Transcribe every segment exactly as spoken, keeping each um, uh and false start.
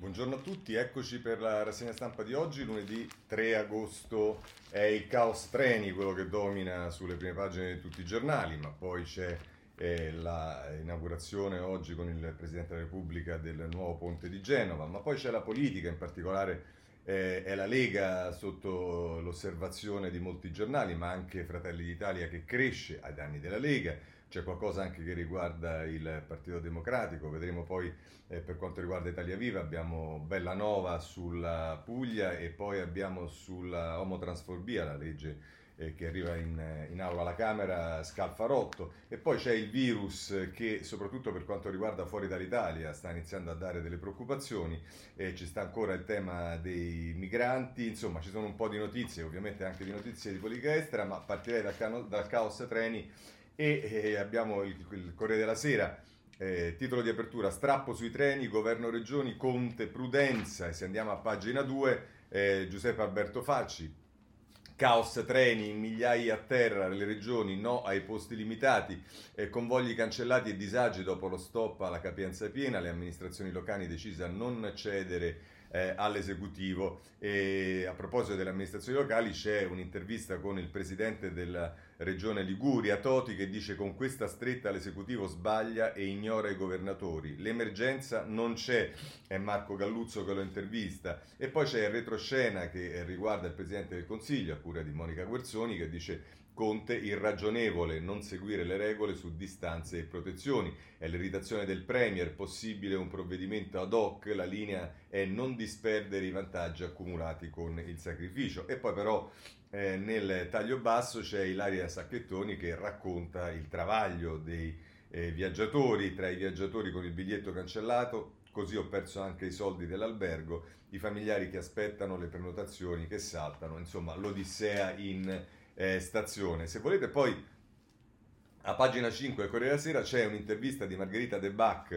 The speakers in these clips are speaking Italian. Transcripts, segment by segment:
Buongiorno a tutti, eccoci per la rassegna stampa di oggi, lunedì tre agosto. È il caos treni quello che domina sulle prime pagine di tutti i giornali, ma poi c'è eh, l'inaugurazione oggi con il Presidente della Repubblica del nuovo ponte di Genova, ma poi c'è la politica, in particolare eh, è la Lega sotto l'osservazione di molti giornali, ma anche Fratelli d'Italia che cresce ai danni della Lega. C'è qualcosa anche che riguarda il Partito Democratico, vedremo poi eh, per quanto riguarda Italia Viva. Abbiamo Bellanova sulla Puglia e poi abbiamo sulla omotransfobia, la legge eh, che arriva in, in aula alla Camera, Scalfarotto. E poi c'è il virus che, soprattutto per quanto riguarda fuori dall'Italia, sta iniziando a dare delle preoccupazioni. Eh, ci sta ancora il tema dei migranti, insomma ci sono un po' di notizie, ovviamente anche di notizie di politica estera, ma partirei dal, cano- dal caos treni. E abbiamo il, il Corriere della Sera, eh, titolo di apertura, strappo sui treni, governo regioni, Conte, prudenza. E se andiamo a pagina due, eh, Giuseppe Alberto Facci, caos treni, migliaia a terra, le regioni no ai posti limitati, eh, convogli cancellati e disagi dopo lo stop alla capienza piena, le amministrazioni locali decise a non cedere Eh, all'esecutivo. E a proposito delle amministrazioni locali c'è un'intervista con il presidente della regione Liguria, Toti, che dice: con questa stretta l'esecutivo sbaglia e ignora i governatori, l'emergenza non c'è, è Marco Galluzzo che lo intervista. E poi c'è il retroscena che riguarda il presidente del Consiglio, a cura di Monica Guerzoni, che dice: Conte, irragionevole non seguire le regole su distanze e protezioni, è l'irritazione del Premier, possibile un provvedimento ad hoc, la linea è non disperdere i vantaggi accumulati con il sacrificio. E poi però eh, nel taglio basso c'è Ilaria Sacchettoni che racconta il travaglio dei eh, viaggiatori, tra i viaggiatori con il biglietto cancellato, così ho perso anche i soldi dell'albergo, i familiari che aspettano, le prenotazioni che saltano, insomma l'odissea in Eh, stazione. Se volete poi a pagina cinque del Corriere della Sera c'è un'intervista di Margherita De Bach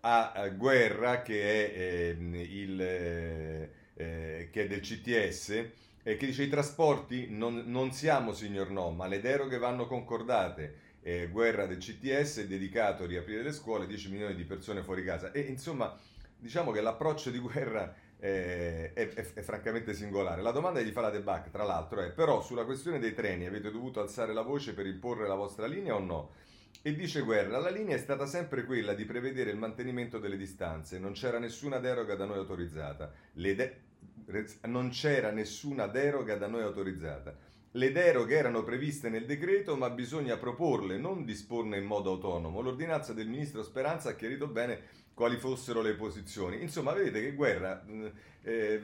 a, a Guerra, che è, eh, il, eh, che è del C T S, eh, che dice: i trasporti non, non siamo signor no, ma le deroghe vanno concordate. Eh, Guerra del C T S, dedicato a riaprire le scuole, dieci milioni di persone fuori casa. E insomma diciamo che l'approccio di Guerra È, è, è francamente singolare. La domanda che gli fa la De Bach, tra l'altro, è: però sulla questione dei treni avete dovuto alzare la voce per imporre la vostra linea o no? E dice Guerra: la linea è stata sempre quella di prevedere il mantenimento delle distanze, non c'era nessuna deroga da noi autorizzata le de- non c'era nessuna deroga da noi autorizzata le deroghe erano previste nel decreto, ma bisogna proporle, non disporne in modo autonomo. L'ordinanza del ministro Speranza ha chiarito bene quali fossero le posizioni. Insomma, vedete che Guerra eh,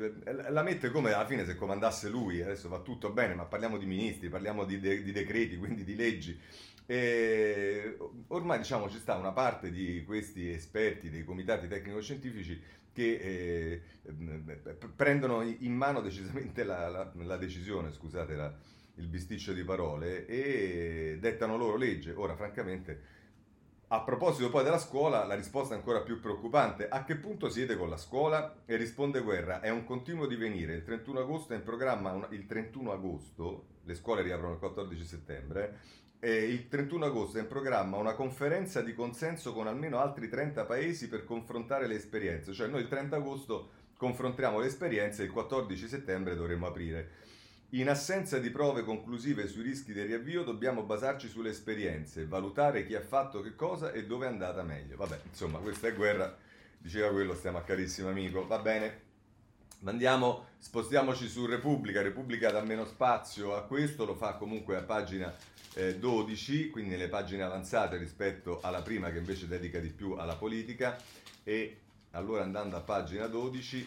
la mette come, alla fine, se comandasse lui. Adesso va tutto bene, ma parliamo di ministri, parliamo di, de- di decreti, quindi di leggi. E ormai, diciamo, ci sta una parte di questi esperti, dei comitati tecnico-scientifici, che eh, prendono in mano decisamente la, la, la decisione, scusate la, il bisticcio di parole, e dettano loro legge. Ora, francamente, a proposito poi della scuola, la risposta è ancora più preoccupante. A che punto siete con la scuola? E risponde Guerra: è un continuo divenire. Il trentuno agosto è in programma, un, il trentuno agosto, le scuole riaprono il quattordici settembre, eh, il trentuno agosto è in programma una conferenza di consenso con almeno altri trenta paesi per confrontare le esperienze. Cioè noi il trenta agosto confrontiamo le esperienze e il quattordici settembre dovremo aprire. In assenza di prove conclusive sui rischi del riavvio dobbiamo basarci sulle esperienze, valutare chi ha fatto che cosa e dove è andata meglio. Vabbè, insomma, questa è Guerra, diceva quello, stiamo a carissimo amico, va bene. Andiamo, spostiamoci su Repubblica. Repubblica dà meno spazio a questo, lo fa comunque a pagina eh, dodici, quindi nelle pagine avanzate rispetto alla prima, che invece dedica di più alla politica. E allora, andando a pagina dodici...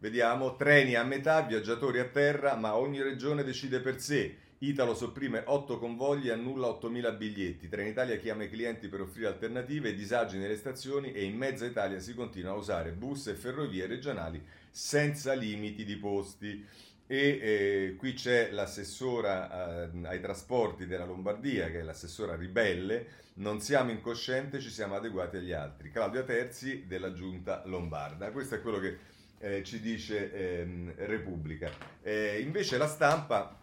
vediamo: treni a metà, viaggiatori a terra, ma ogni regione decide per sé. Italo sopprime otto convogli e annulla ottomila biglietti. Trenitalia chiama i clienti per offrire alternative, disagi nelle stazioni e in mezza Italia si continua a usare bus e ferrovie regionali senza limiti di posti. E eh, qui c'è l'assessora eh, ai trasporti della Lombardia, che è l'assessora Ribelle: non siamo incoscienti, ci siamo adeguati agli altri. Claudia Terzi della Giunta Lombarda. Questo è quello che Eh, ci dice ehm, Repubblica. Eh, invece la stampa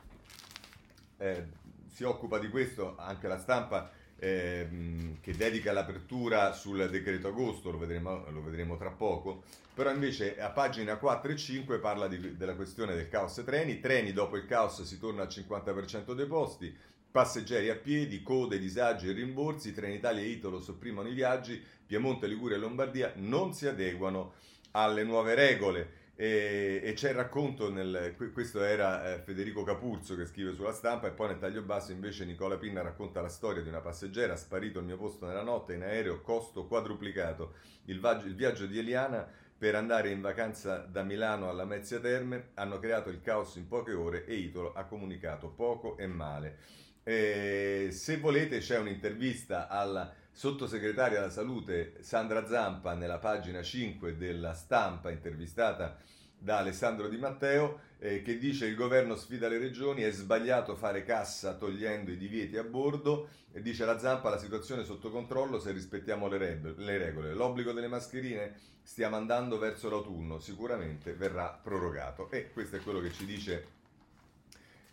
eh, si occupa di questo, anche la stampa ehm, che dedica l'apertura sul decreto agosto, lo vedremo, lo vedremo tra poco, però invece a pagina quattro e cinque parla di, della questione del caos treni, treni dopo il caos si torna al cinquanta per cento dei posti, passeggeri a piedi, code, disagi e rimborsi, Trenitalia e Italo sopprimono i viaggi, Piemonte, Liguria e Lombardia non si adeguano alle nuove regole. E, e c'è il racconto, nel, questo era eh, Federico Capurzo che scrive sulla Stampa, e poi nel taglio basso invece Nicola Pinna racconta la storia di una passeggera: sparito il mio posto nella notte, in aereo, costo quadruplicato, il, va- il viaggio di Eliana per andare in vacanza da Milano alla Lamezia Terme, hanno creato il caos in poche ore e Italo ha comunicato poco e male. E se volete c'è un'intervista alla sottosegretaria alla salute Sandra Zampa nella pagina cinque della Stampa, intervistata da Alessandro Di Matteo, eh, che dice: il governo sfida le regioni, è sbagliato fare cassa togliendo i divieti a bordo, e dice la Zampa la situazione è sotto controllo se rispettiamo le, re- le regole, l'obbligo delle mascherine stiamo andando verso l'autunno, sicuramente verrà prorogato. E questo è quello che ci dice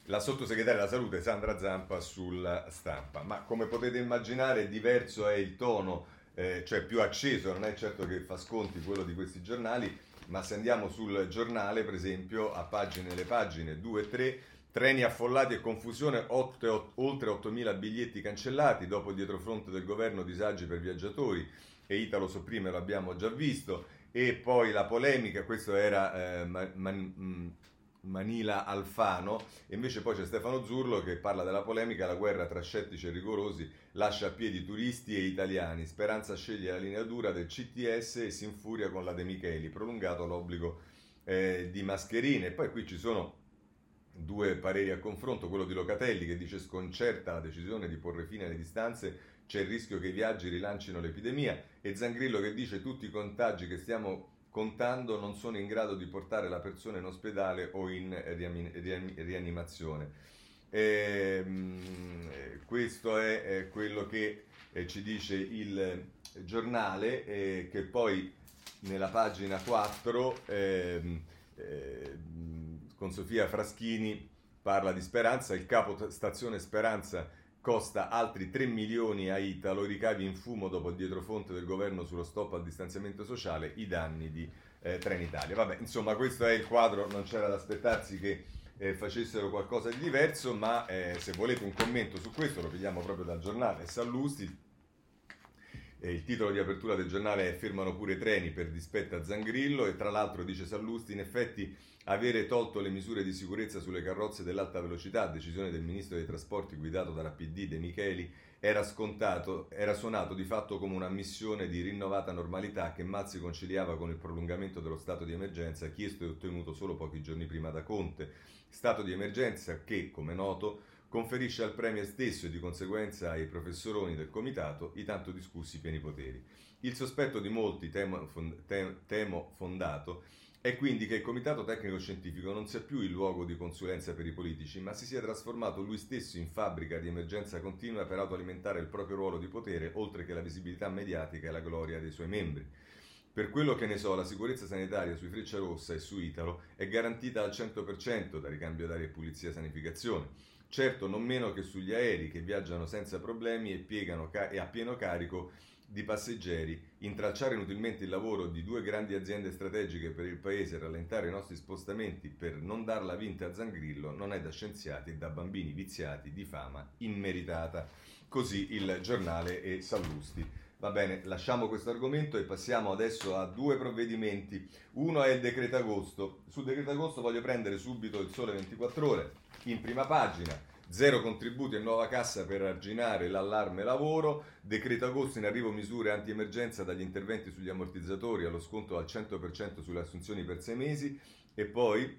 la sottosegretaria alla salute Sandra Zampa sulla Stampa. Ma come potete immaginare diverso è il tono, eh, cioè più acceso, non è certo che fa sconti quello di questi giornali, ma se andiamo sul Giornale per esempio a pagine, le pagine due e tre, treni affollati e confusione, otto, otto, oltre ottomila biglietti cancellati, dopo il dietrofront del governo disagi per viaggiatori e Italo sopprime, lo abbiamo già visto, e poi la polemica, questo era... Eh, ma, ma, mh, Manila Alfano, e invece poi c'è Stefano Zurlo che parla della polemica, la guerra tra scettici e rigorosi lascia a piedi turisti e italiani, Speranza sceglie la linea dura del C T S e si infuria con la De Micheli, prolungato l'obbligo eh, di mascherine. E poi qui ci sono due pareri a confronto, quello di Locatelli che dice: sconcerta la decisione di porre fine alle distanze, c'è il rischio che i viaggi rilancino l'epidemia, e Zangrillo che dice: tutti i contagi che stiamo contando non sono in grado di portare la persona in ospedale o in rianim- rianim- rianimazione. Ehm, questo è, è quello che eh, ci dice il Giornale, eh, che poi nella pagina quattro eh, eh, con Sofia Fraschini parla di Speranza, il capo stazione Speranza costa altri tre milioni a Italo, ricavi in fumo dopo il dietrofront del governo sullo stop al distanziamento sociale, i danni di eh, Trenitalia. Vabbè, insomma, questo è il quadro, non c'era da aspettarsi che eh, facessero qualcosa di diverso, ma eh, se volete un commento su questo lo pigliamo proprio dal Giornale. Sallusti, eh, il titolo di apertura del Giornale è: fermano pure i treni per dispetto a Zangrillo, e tra l'altro dice Sallusti, in effetti avere tolto le misure di sicurezza sulle carrozze dell'alta velocità, decisione del ministro dei trasporti guidato dalla P D De Micheli, era scontato, era suonato di fatto come una missione di rinnovata normalità che Mazzi conciliava con il prolungamento dello stato di emergenza chiesto e ottenuto solo pochi giorni prima da Conte. Stato di emergenza che, come noto, conferisce al Premier stesso e di conseguenza ai professoroni del Comitato i tanto discussi pieni poteri. Il sospetto di molti, temo, fond- te- temo fondato, è quindi che il Comitato Tecnico-Scientifico non sia più il luogo di consulenza per i politici, ma si sia trasformato lui stesso in fabbrica di emergenza continua per autoalimentare il proprio ruolo di potere, oltre che la visibilità mediatica e la gloria dei suoi membri. Per quello che ne so, la sicurezza sanitaria sui Frecciarossa e su Italo è garantita al cento per cento da ricambio d'aria e pulizia e sanificazione. Certo, non meno che sugli aerei che viaggiano senza problemi e piegano ca- e a pieno carico di passeggeri, intralciare inutilmente il lavoro di due grandi aziende strategiche per il paese e rallentare i nostri spostamenti per non darla vinta a Zangrillo non è da scienziati e da bambini viziati di fama immeritata. Così il Giornale e Sallusti. Va bene, lasciamo questo argomento e passiamo adesso a due provvedimenti. Uno è il decreto agosto. Sul decreto agosto voglio prendere subito il Sole ventiquattro Ore in prima pagina. Zero contributi e nuova cassa per arginare l'allarme lavoro, decreto agosto, in arrivo misure anti-emergenza, dagli interventi sugli ammortizzatori allo sconto al cento per cento sulle assunzioni per sei mesi, e poi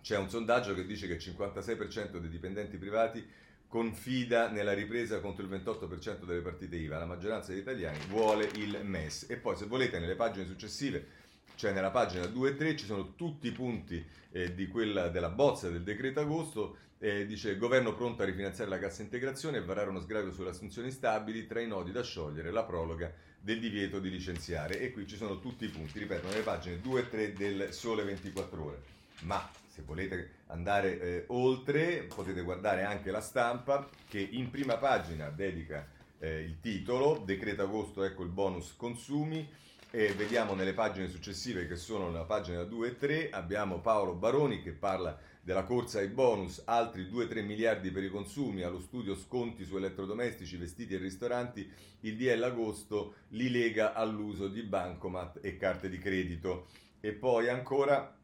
c'è un sondaggio che dice che il cinquantasei per cento dei dipendenti privati confida nella ripresa contro il ventotto per cento delle partite I V A, la maggioranza degli italiani vuole il M E S. E poi se volete nelle pagine successive, cioè nella pagina due e tre, ci sono tutti i punti eh, di quella, della bozza del decreto agosto. Eh, dice: governo pronto a rifinanziare la cassa integrazione e varare uno sgravio sulle assunzioni stabili, tra i nodi da sciogliere la proroga del divieto di licenziare. E qui ci sono tutti i punti, ripeto, nelle pagine due e tre del Sole ventiquattro Ore. Ma se volete andare eh, oltre, potete guardare anche la Stampa, che in prima pagina dedica eh, il titolo, decreto agosto, ecco il bonus consumi, e vediamo nelle pagine successive, che sono nella pagina due e tre, abbiamo Paolo Baroni che parla della corsa ai bonus, altri due tre miliardi per i consumi, allo studio sconti su elettrodomestici, vestiti e ristoranti, il D L agosto li lega all'uso di bancomat e carte di credito. E poi ancora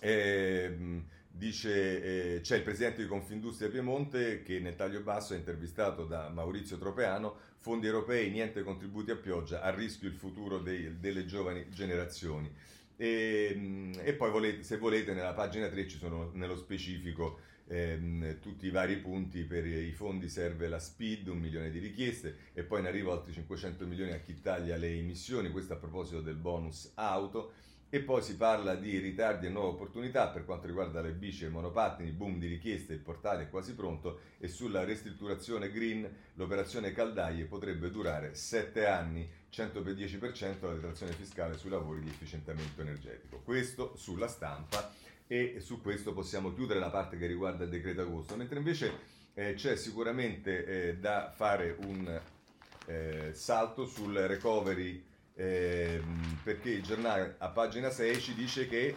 eh, dice eh, c'è il presidente di Confindustria Piemonte che nel taglio basso è intervistato da Maurizio Tropeano, fondi europei, niente contributi a pioggia, a rischio il futuro dei, delle giovani generazioni. E, e poi volete, se volete nella pagina tre ci sono nello specifico ehm, tutti i vari punti. Per i fondi serve la SPID, un milione di richieste, e poi in arrivo altri cinquecento milioni a chi taglia le emissioni, questo a proposito del bonus auto. E poi si parla di ritardi e nuove opportunità per quanto riguarda le bici e i monopattini, boom di richieste, il portale è quasi pronto, e sulla ristrutturazione green l'operazione caldaie potrebbe durare sette anni, centodieci per cento la detrazione fiscale sui lavori di efficientamento energetico. Questo sulla stampa, e su questo possiamo chiudere la parte che riguarda il decreto agosto, mentre invece eh, c'è sicuramente eh, da fare un eh, salto sul recovery. Eh, perché il giornale a pagina sei ci dice che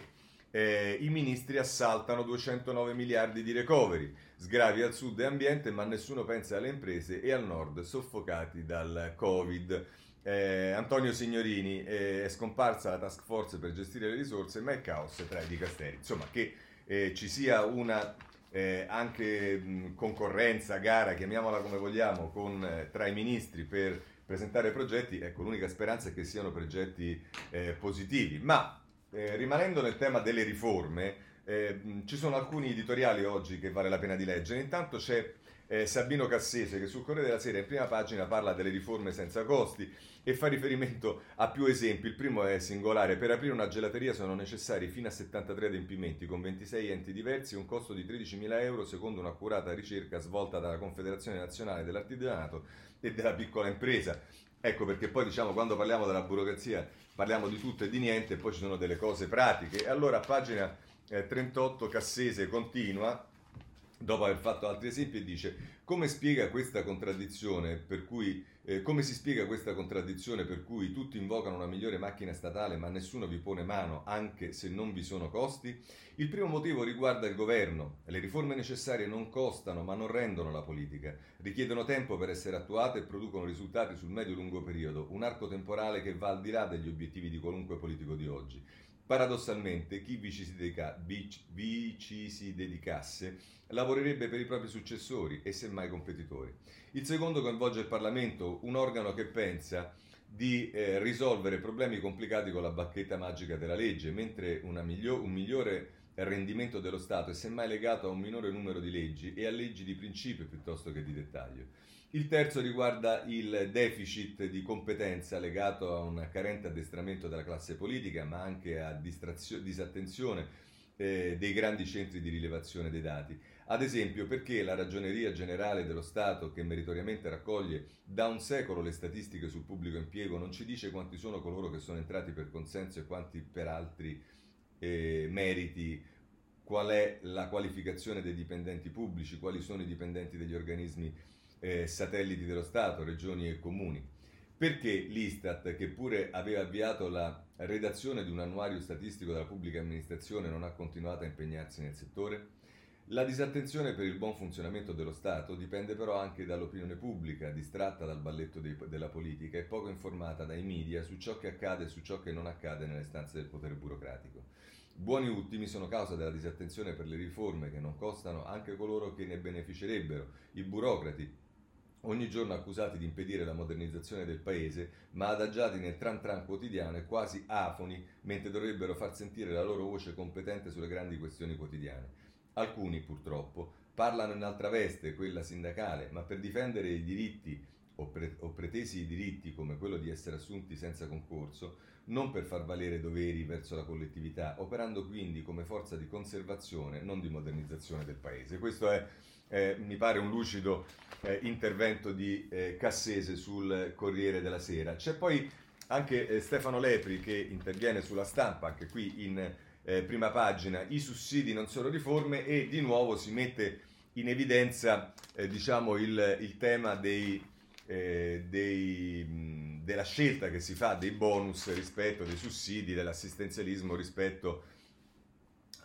eh, i ministri assaltano duecentonove miliardi di recovery, sgravi al sud e ambiente, ma nessuno pensa alle imprese e al nord soffocati dal Covid. eh, Antonio Signorini, eh, è scomparsa la task force per gestire le risorse, ma è caos tra i dicasteri. Insomma, che eh, ci sia una eh, anche mh, concorrenza, gara, chiamiamola come vogliamo, con, eh, tra i ministri per presentare progetti, ecco, l'unica speranza è che siano progetti eh, positivi. Ma eh, rimanendo nel tema delle riforme, eh, ci sono alcuni editoriali oggi che vale la pena di leggere. Intanto c'è eh, Sabino Cassese che sul Corriere della Sera in prima pagina parla delle riforme senza costi e fa riferimento a più esempi. Il primo è singolare: per aprire una gelateria sono necessari fino a settantatré adempimenti con ventisei enti diversi, un costo di tredicimila euro secondo un'accurata ricerca svolta dalla Confederazione Nazionale dell'Artigianato e della Piccola Impresa. Ecco perché poi, diciamo, quando parliamo della burocrazia parliamo di tutto e di niente, e poi ci sono delle cose pratiche. E allora a pagina eh, trentotto Cassese continua, dopo aver fatto altri esempi, e dice: come spiega questa contraddizione per cui eh, come si spiega questa contraddizione per cui tutti invocano una migliore macchina statale ma nessuno vi pone mano, anche se non vi sono costi? Il primo motivo riguarda il governo. Le riforme necessarie non costano ma non rendono la politica, richiedono tempo per essere attuate e producono risultati sul medio-lungo periodo, un arco temporale che va al di là degli obiettivi di qualunque politico di oggi. Paradossalmente, chi vi ci, si dedica, vi, vi ci si dedicasse lavorerebbe per i propri successori e semmai competitori. Il secondo coinvolge il Parlamento, un organo che pensa di eh, risolvere problemi complicati con la bacchetta magica della legge, mentre una miglio- un migliore rendimento dello Stato è semmai legato a un minore numero di leggi e a leggi di principio piuttosto che di dettaglio. Il terzo riguarda il deficit di competenza legato a un carente addestramento della classe politica, ma anche a distrazio- disattenzione eh, dei grandi centri di rilevazione dei dati. Ad esempio, perché la Ragioneria Generale dello Stato, che meritoriamente raccoglie da un secolo le statistiche sul pubblico impiego, non ci dice quanti sono coloro che sono entrati per consenso e quanti per altri eh, meriti? Qual è la qualificazione dei dipendenti pubblici? Quali sono i dipendenti degli organismi Eh, satelliti dello Stato, regioni e comuni? Perché l'Istat, che pure aveva avviato la redazione di un annuario statistico della pubblica amministrazione, non ha continuato a impegnarsi nel settore? La disattenzione per il buon funzionamento dello Stato dipende però anche dall'opinione pubblica, distratta dal balletto dei, della politica e poco informata dai media su ciò che accade e su ciò che non accade nelle stanze del potere burocratico. Buoni ultimi sono causa della disattenzione per le riforme che non costano anche coloro che ne beneficerebbero, i burocrati, ogni giorno accusati di impedire la modernizzazione del paese, ma adagiati nel tran tran quotidiano e quasi afoni, mentre dovrebbero far sentire la loro voce competente sulle grandi questioni quotidiane. Alcuni, purtroppo, parlano in altra veste, quella sindacale, ma per difendere i diritti o, pre- o pretesi i diritti, come quello di essere assunti senza concorso, non per far valere doveri verso la collettività, operando quindi come forza di conservazione, non di modernizzazione del paese. Questo è Eh, mi pare un lucido eh, intervento di eh, Cassese sul Corriere della Sera. C'è poi anche eh, Stefano Lepri che interviene sulla stampa, anche qui in eh, prima pagina, i sussidi non sono riforme, e di nuovo si mette in evidenza eh, diciamo il, il tema dei, eh, dei, mh, della scelta che si fa dei bonus rispetto dei sussidi, dell'assistenzialismo rispetto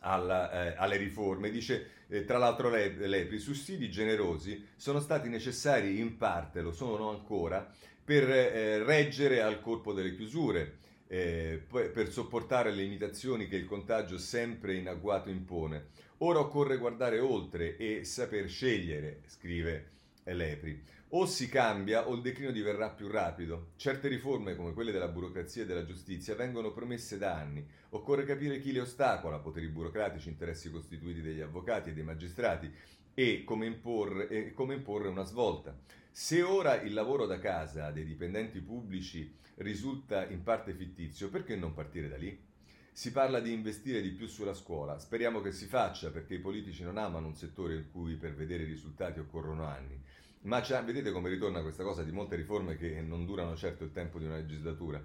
alla, eh, alle riforme. Dice, eh, tra l'altro lei, lei, i sussidi generosi sono stati necessari in parte, lo sono ancora, per eh, reggere al colpo delle chiusure, eh, per sopportare le limitazioni che il contagio sempre in agguato impone. Ora occorre guardare oltre e saper scegliere, scrive Lepri. O si cambia o il declino diverrà più rapido. Certe riforme, come quelle della burocrazia e della giustizia, vengono promesse da anni. Occorre capire chi le ostacola, poteri burocratici, interessi costituiti degli avvocati e dei magistrati, e come imporre, e come imporre una svolta. Se ora il lavoro da casa dei dipendenti pubblici risulta in parte fittizio, perché non partire da lì? Si parla di investire di più sulla scuola. Speriamo che si faccia, perché i politici non amano un settore in cui per vedere i risultati occorrono anni. Ma vedete come ritorna questa cosa di molte riforme che non durano certo il tempo di una legislatura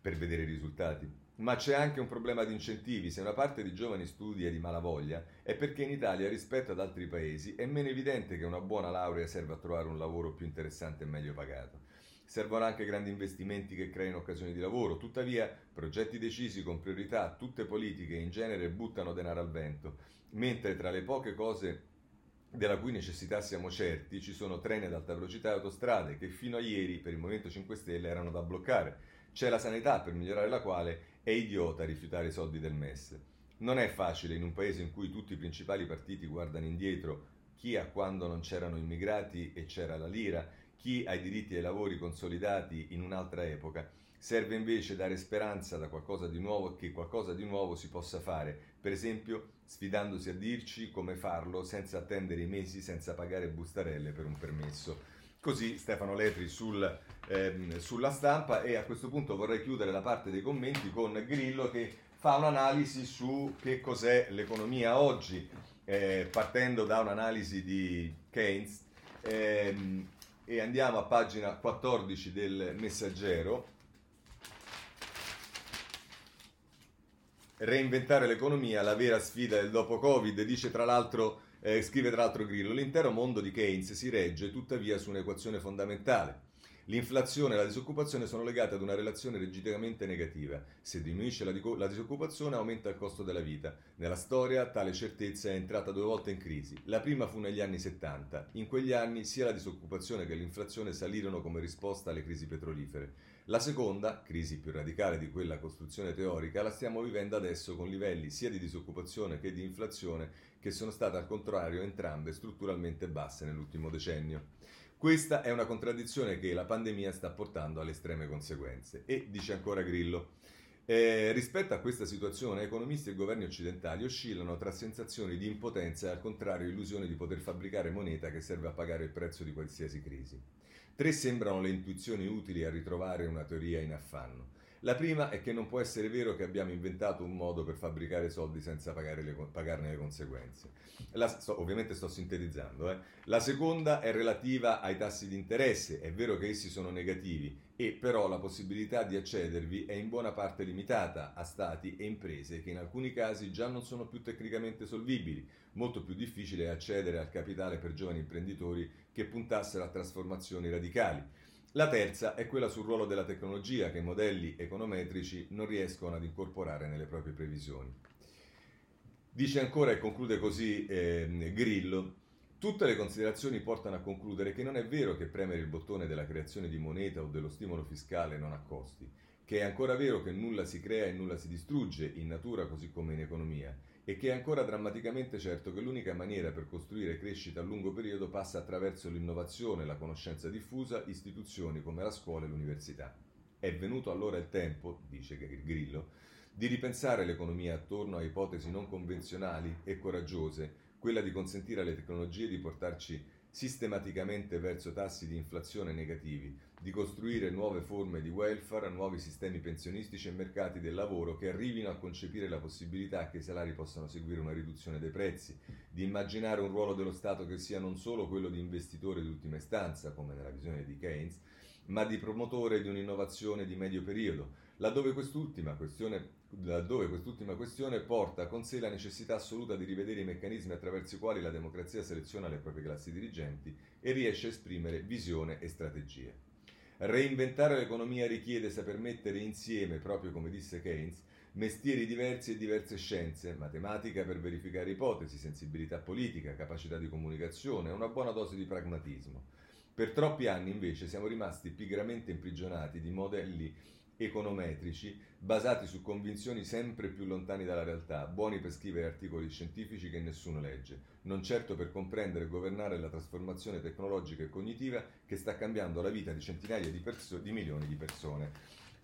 per vedere i risultati. Ma c'è anche un problema di incentivi. Se una parte di giovani studia di malavoglia è perché in Italia, rispetto ad altri paesi, è meno evidente che una buona laurea serva a trovare un lavoro più interessante e meglio pagato. Servono anche grandi investimenti che creino occasioni di lavoro, tuttavia progetti decisi con priorità, tutte politiche in genere buttano denaro al vento, mentre tra le poche cose della cui necessità siamo certi ci sono treni ad alta velocità e autostrade che fino a ieri per il Movimento cinque Stelle erano da bloccare. C'è la sanità, per migliorare la quale è idiota rifiutare i soldi del M E S. Non è facile in un paese in cui tutti i principali partiti guardano indietro, chi a quando non c'erano immigrati e c'era la lira, chi ha i diritti e i lavori consolidati in un'altra epoca. Serve invece dare speranza da qualcosa di nuovo, che qualcosa di nuovo si possa fare, per esempio sfidandosi a dirci come farlo senza attendere i mesi, senza pagare bustarelle per un permesso. Così Stefano Lepri sul, ehm, sulla Stampa. E a questo punto vorrei chiudere la parte dei commenti con Grillo che fa un'analisi su che cos'è l'economia oggi, eh, partendo da un'analisi di Keynes. Ehm, E andiamo a pagina quattordici del Messaggero. Reinventare l'economia, la vera sfida del dopo Covid, dice tra l'altro, eh, scrive tra l'altro Grillo. L'intero mondo di Keynes si regge tuttavia su un'equazione fondamentale. L'inflazione e la disoccupazione sono legate ad una relazione rigidamente negativa. Se diminuisce la, dico- la disoccupazione, aumenta il costo della vita. Nella storia tale certezza è entrata due volte in crisi. La prima fu negli anni settanta. In quegli anni sia la disoccupazione che l'inflazione salirono come risposta alle crisi petrolifere. La seconda, crisi più radicale di quella costruzione teorica, la stiamo vivendo adesso con livelli sia di disoccupazione che di inflazione che sono state al contrario entrambe strutturalmente basse nell'ultimo decennio. Questa è una contraddizione che la pandemia sta portando alle estreme conseguenze. E dice ancora Grillo, eh, rispetto a questa situazione economisti e governi occidentali oscillano tra sensazioni di impotenza e al contrario illusione di poter fabbricare moneta che serve a pagare il prezzo di qualsiasi crisi. Tre sembrano le intuizioni utili a ritrovare una teoria in affanno. La prima è che non può essere vero che abbiamo inventato un modo per fabbricare soldi senza pagare le, pagarne le conseguenze. La, sto, ovviamente sto sintetizzando. Eh. La seconda è relativa ai tassi di interesse. È vero che essi sono negativi e però la possibilità di accedervi è in buona parte limitata a stati e imprese che in alcuni casi già non sono più tecnicamente solvibili. Molto più difficile è accedere al capitale per giovani imprenditori che puntassero a trasformazioni radicali. La terza è quella sul ruolo della tecnologia che i modelli econometrici non riescono ad incorporare nelle proprie previsioni. Dice ancora e conclude così eh, Grillo, tutte le considerazioni portano a concludere che non è vero che premere il bottone della creazione di moneta o dello stimolo fiscale non ha costi, che è ancora vero che nulla si crea e nulla si distrugge in natura così come in economia, e che è ancora drammaticamente certo che l'unica maniera per costruire crescita a lungo periodo passa attraverso l'innovazione, la conoscenza diffusa, istituzioni come la scuola e l'università. È venuto allora il tempo, dice Grillo, di ripensare l'economia attorno a ipotesi non convenzionali e coraggiose, quella di consentire alle tecnologie di portarci sistematicamente verso tassi di inflazione negativi, di costruire nuove forme di welfare, nuovi sistemi pensionistici e mercati del lavoro che arrivino a concepire la possibilità che i salari possano seguire una riduzione dei prezzi, di immaginare un ruolo dello Stato che sia non solo quello di investitore d'ultima istanza, come nella visione di Keynes, ma di promotore di un'innovazione di medio periodo, laddove quest'ultima questione laddove quest'ultima questione porta con sé la necessità assoluta di rivedere i meccanismi attraverso i quali la democrazia seleziona le proprie classi dirigenti e riesce a esprimere visione e strategie. Reinventare l'economia richiede saper mettere insieme, proprio come disse Keynes, mestieri diversi e diverse scienze, matematica per verificare ipotesi, sensibilità politica, capacità di comunicazione e una buona dose di pragmatismo. Per troppi anni invece siamo rimasti pigramente imprigionati di modelli econometrici basati su convinzioni sempre più lontani dalla realtà, buoni per scrivere articoli scientifici che nessuno legge, non certo per comprendere e governare la trasformazione tecnologica e cognitiva che sta cambiando la vita di centinaia di, perso- di milioni di persone.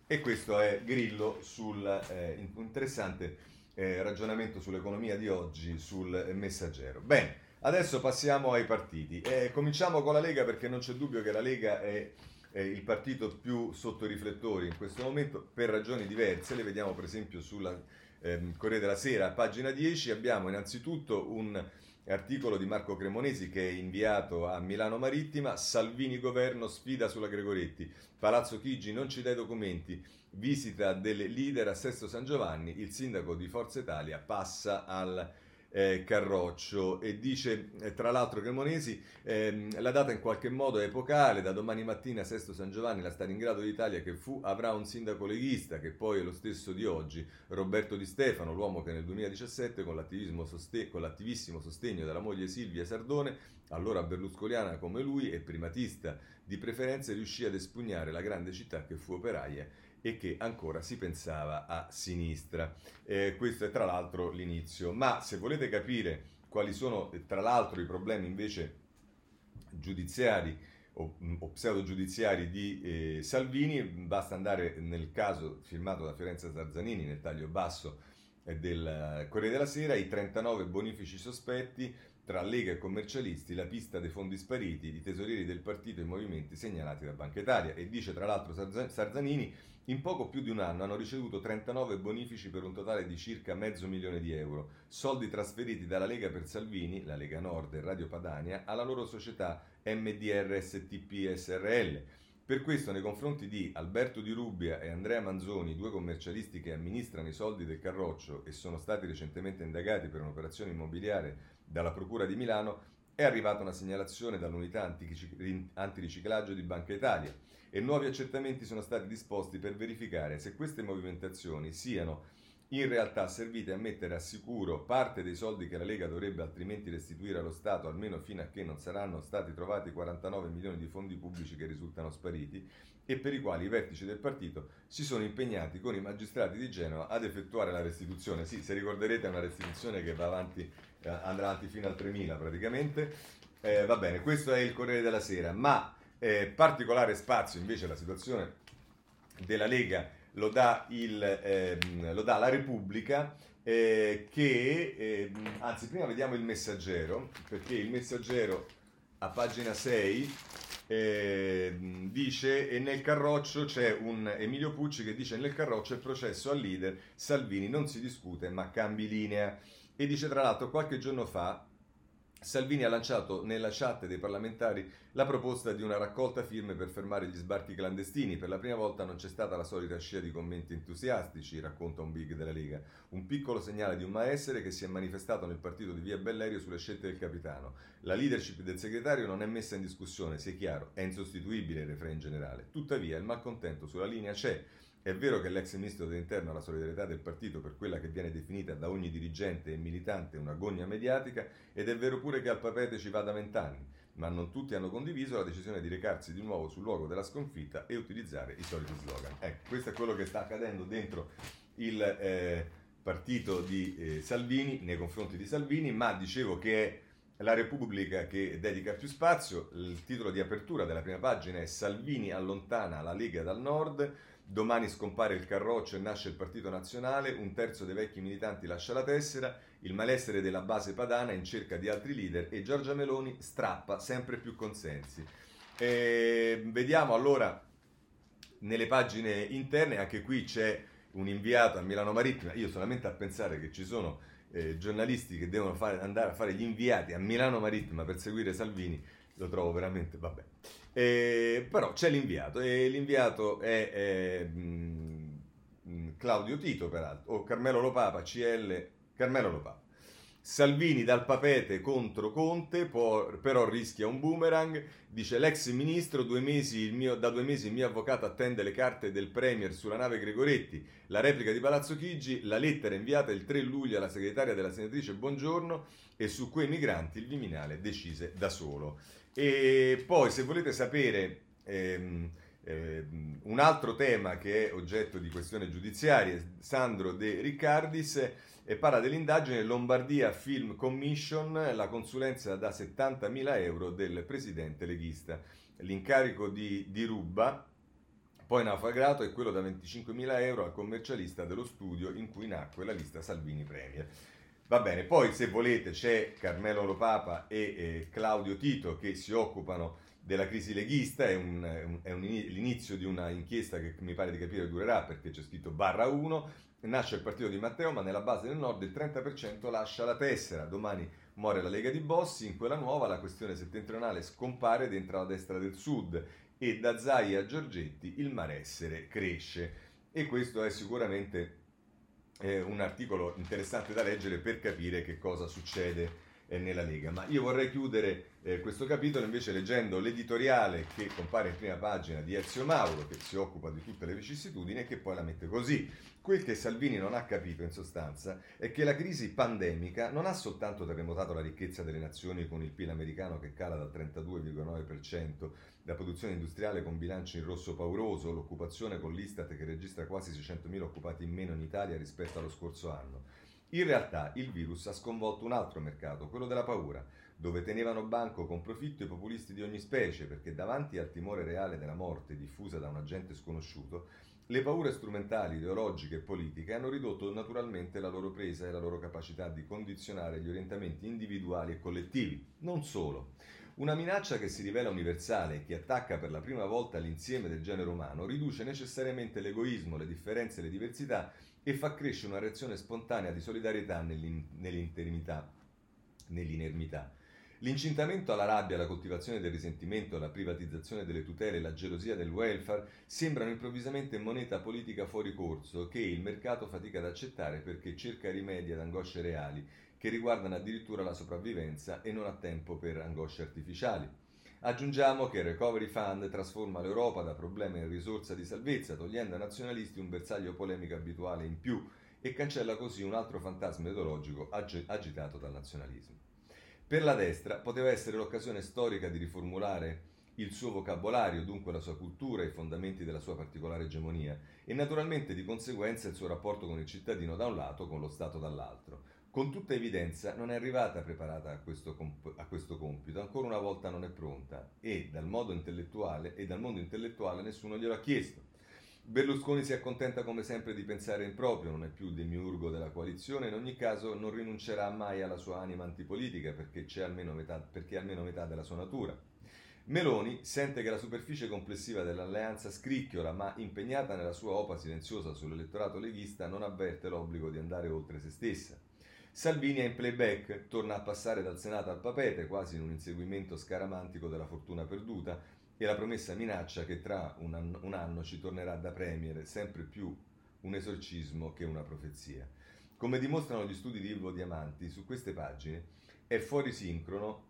E questo è Grillo sul eh, interessante eh, ragionamento sull'economia di oggi sul Messaggero. Bene, adesso passiamo ai partiti. Eh, cominciamo con la Lega, perché non c'è dubbio che la Lega è il partito più sotto i riflettori in questo momento per ragioni diverse. Le vediamo per esempio sulla ehm, Corriere della Sera, pagina dieci. Abbiamo innanzitutto un articolo di Marco Cremonesi che è inviato a Milano Marittima: Salvini governo, sfida sulla Gregoretti, Palazzo Chigi non ci dà i documenti, visita delle leader a Sesto San Giovanni, il sindaco di Forza Italia passa al Eh, Carroccio. E dice eh, tra l'altro Cremonesi ehm, la data in qualche modo è epocale, da domani mattina Sesto San Giovanni, la Stalingrado d'Italia che fu, avrà un sindaco leghista che poi è lo stesso di oggi, Roberto Di Stefano, l'uomo che nel duemiladiciassette con, l'attivismo soste- con l'attivissimo sostegno della moglie Silvia Sardone, allora berlusconiana come lui e primatista di preferenze, riuscì ad espugnare la grande città che fu operaia e che ancora si pensava a sinistra. Eh, questo è tra l'altro l'inizio. Ma se volete capire quali sono tra l'altro i problemi invece giudiziari o, o pseudo-giudiziari di eh, Salvini, basta andare nel caso firmato da Fiorenza Tarzanini nel taglio basso eh, del Corriere della Sera, i trentanove bonifici sospetti tra Lega e commercialisti, la pista dei fondi spariti, i tesorieri del partito e i movimenti segnalati da Banca Italia. E dice tra l'altro Sarzanini: in poco più di un anno hanno ricevuto trentanove bonifici per un totale di circa mezzo milione di euro, soldi trasferiti dalla Lega per Salvini, la Lega Nord e Radio Padania, alla loro società M D R S T P S R L. Per questo nei confronti di Alberto Di Rubbia e Andrea Manzoni, due commercialisti che amministrano i soldi del Carroccio e sono stati recentemente indagati per un'operazione immobiliare dalla Procura di Milano, è arrivata una segnalazione dall'unità antiriciclaggio di Banca Italia e nuovi accertamenti sono stati disposti per verificare se queste movimentazioni siano in realtà servite a mettere a sicuro parte dei soldi che la Lega dovrebbe altrimenti restituire allo Stato, almeno fino a che non saranno stati trovati i quarantanove milioni di fondi pubblici che risultano spariti e per i quali i vertici del partito si sono impegnati con i magistrati di Genova ad effettuare la restituzione. Sì, se ricorderete è una restituzione che va avanti, eh, andrà avanti fino al tremila praticamente. Eh, va bene, questo è il Corriere della Sera, ma Eh, particolare spazio invece alla situazione della Lega lo dà, il, ehm, lo dà la Repubblica, eh, che, eh, anzi prima vediamo il Messaggero, perché il Messaggero a pagina sei eh, dice: e nel Carroccio c'è un Emilio Pucci che dice nel Carroccio è processo al leader, Salvini non si discute ma cambi linea. E dice tra l'altro qualche giorno fa Salvini ha lanciato nella chat dei parlamentari la proposta di una raccolta firme per fermare gli sbarchi clandestini. Per la prima volta non c'è stata la solita scia di commenti entusiastici, racconta un big della Lega. Un piccolo segnale di un malessere che si è manifestato nel partito di Via Bellerio sulle scelte del capitano. La leadership del segretario non è messa in discussione, sia chiaro, è insostituibile il refrain generale. Tuttavia il malcontento sulla linea c'è. È vero che l'ex ministro dell'interno ha la solidarietà del partito per quella che viene definita da ogni dirigente e militante una gogna mediatica, ed è vero pure che al papete ci va da vent'anni, ma non tutti hanno condiviso la decisione di recarsi di nuovo sul luogo della sconfitta e utilizzare i soliti slogan. Ecco, questo è quello che sta accadendo dentro il eh, partito di eh, Salvini, nei confronti di Salvini, ma dicevo che è la Repubblica che dedica più spazio. Il titolo di apertura della prima pagina è: Salvini allontana la Lega dal Nord. Domani scompare il Carroccio e nasce il Partito Nazionale, un terzo dei vecchi militanti lascia la tessera, il malessere della base padana in cerca di altri leader e Giorgia Meloni strappa sempre più consensi. E vediamo allora nelle pagine interne, anche qui c'è un inviato a Milano Marittima. Io solamente a pensare che ci sono eh, giornalisti che devono fare, andare a fare gli inviati a Milano Marittima per seguire Salvini, lo trovo veramente, vabbè. Eh, però c'è l'inviato e l'inviato è eh, mh, Claudio Tito peraltro, o Carmelo Lopapa, C L, Carmelo Lopapa. Salvini dal papete contro Conte, por, però rischia un boomerang, dice l'ex ministro, due mesi, il mio, da due mesi il mio avvocato attende le carte del Premier sulla nave Gregoretti, la replica di Palazzo Chigi, la lettera inviata il tre luglio alla segretaria della senatrice Bongiorno e su quei migranti il Viminale decise da solo. E poi se volete sapere ehm, ehm, un altro tema che è oggetto di questione giudiziaria, Sandro De Riccardis, e parla dell'indagine Lombardia Film Commission, la consulenza da settantamila euro del presidente leghista. L'incarico di, di Rubba, poi naufragato, è quello da venticinquemila euro al commercialista dello studio in cui nacque la lista Salvini Premier. Va bene, poi se volete c'è Carmelo Lopapa e eh, Claudio Tito che si occupano della crisi leghista, è, un, è un, l'inizio di una inchiesta che mi pare di capire durerà, perché c'è scritto barra uno, nasce il partito di Matteo, ma nella base del nord il trenta per cento lascia la tessera, domani muore la Lega di Bossi, in quella nuova la questione settentrionale scompare dentro la destra del sud e da Zaia a Giorgetti il malessere cresce. E questo è sicuramente eh, un articolo interessante da leggere per capire che cosa succede eh, nella Lega, ma io vorrei chiudere eh, questo capitolo invece leggendo l'editoriale che compare in prima pagina di Ezio Mauro, che si occupa di tutte le vicissitudini e che poi la mette così: quel che Salvini non ha capito, in sostanza, è che la crisi pandemica non ha soltanto terremotato la ricchezza delle nazioni con il P I L americano che cala dal trentadue virgola nove per cento, la produzione industriale con bilanci in rosso pauroso, l'occupazione con l'Istat che registra quasi seicentomila occupati in meno in Italia rispetto allo scorso anno. In realtà il virus ha sconvolto un altro mercato, quello della paura, dove tenevano banco con profitto i populisti di ogni specie, perché davanti al timore reale della morte diffusa da un agente sconosciuto, le paure strumentali, ideologiche e politiche hanno ridotto naturalmente la loro presa e la loro capacità di condizionare gli orientamenti individuali e collettivi. Non solo. Una minaccia che si rivela universale e che attacca per la prima volta l'insieme del genere umano riduce necessariamente l'egoismo, le differenze e le diversità e fa crescere una reazione spontanea di solidarietà nell'in- nell'intermità, nell'inermità. L'incitamento alla rabbia, la coltivazione del risentimento, la privatizzazione delle tutele, la gelosia del welfare sembrano improvvisamente moneta politica fuori corso che il mercato fatica ad accettare perché cerca rimedi ad angosce reali che riguardano addirittura la sopravvivenza e non ha tempo per angosce artificiali. Aggiungiamo che il Recovery Fund trasforma l'Europa da problema in risorsa di salvezza, togliendo ai nazionalisti un bersaglio polemico abituale in più e cancella così un altro fantasma ideologico ag- agitato dal nazionalismo. Per la destra poteva essere l'occasione storica di riformulare il suo vocabolario, dunque la sua cultura, i fondamenti della sua particolare egemonia e naturalmente di conseguenza il suo rapporto con il cittadino da un lato, con lo Stato dall'altro. Con tutta evidenza non è arrivata preparata a questo, comp- a questo compito, ancora una volta non è pronta e dal modo intellettuale e dal mondo intellettuale nessuno glielo ha chiesto. Berlusconi si accontenta come sempre di pensare in proprio, non è più demiurgo della coalizione, in ogni caso non rinuncerà mai alla sua anima antipolitica perché c'è almeno metà, perché è almeno metà della sua natura. Meloni sente che la superficie complessiva dell'alleanza scricchiola, ma impegnata nella sua opa silenziosa sull'elettorato leghista non avverte l'obbligo di andare oltre se stessa. Salvini è in playback, torna a passare dal Senato al papete, quasi in un inseguimento scaramantico della fortuna perduta, e la promessa minaccia che tra un anno, un anno ci tornerà da premier, sempre più un esorcismo che una profezia. Come dimostrano gli studi di Ilvo Diamanti su queste pagine, è fuori sincrono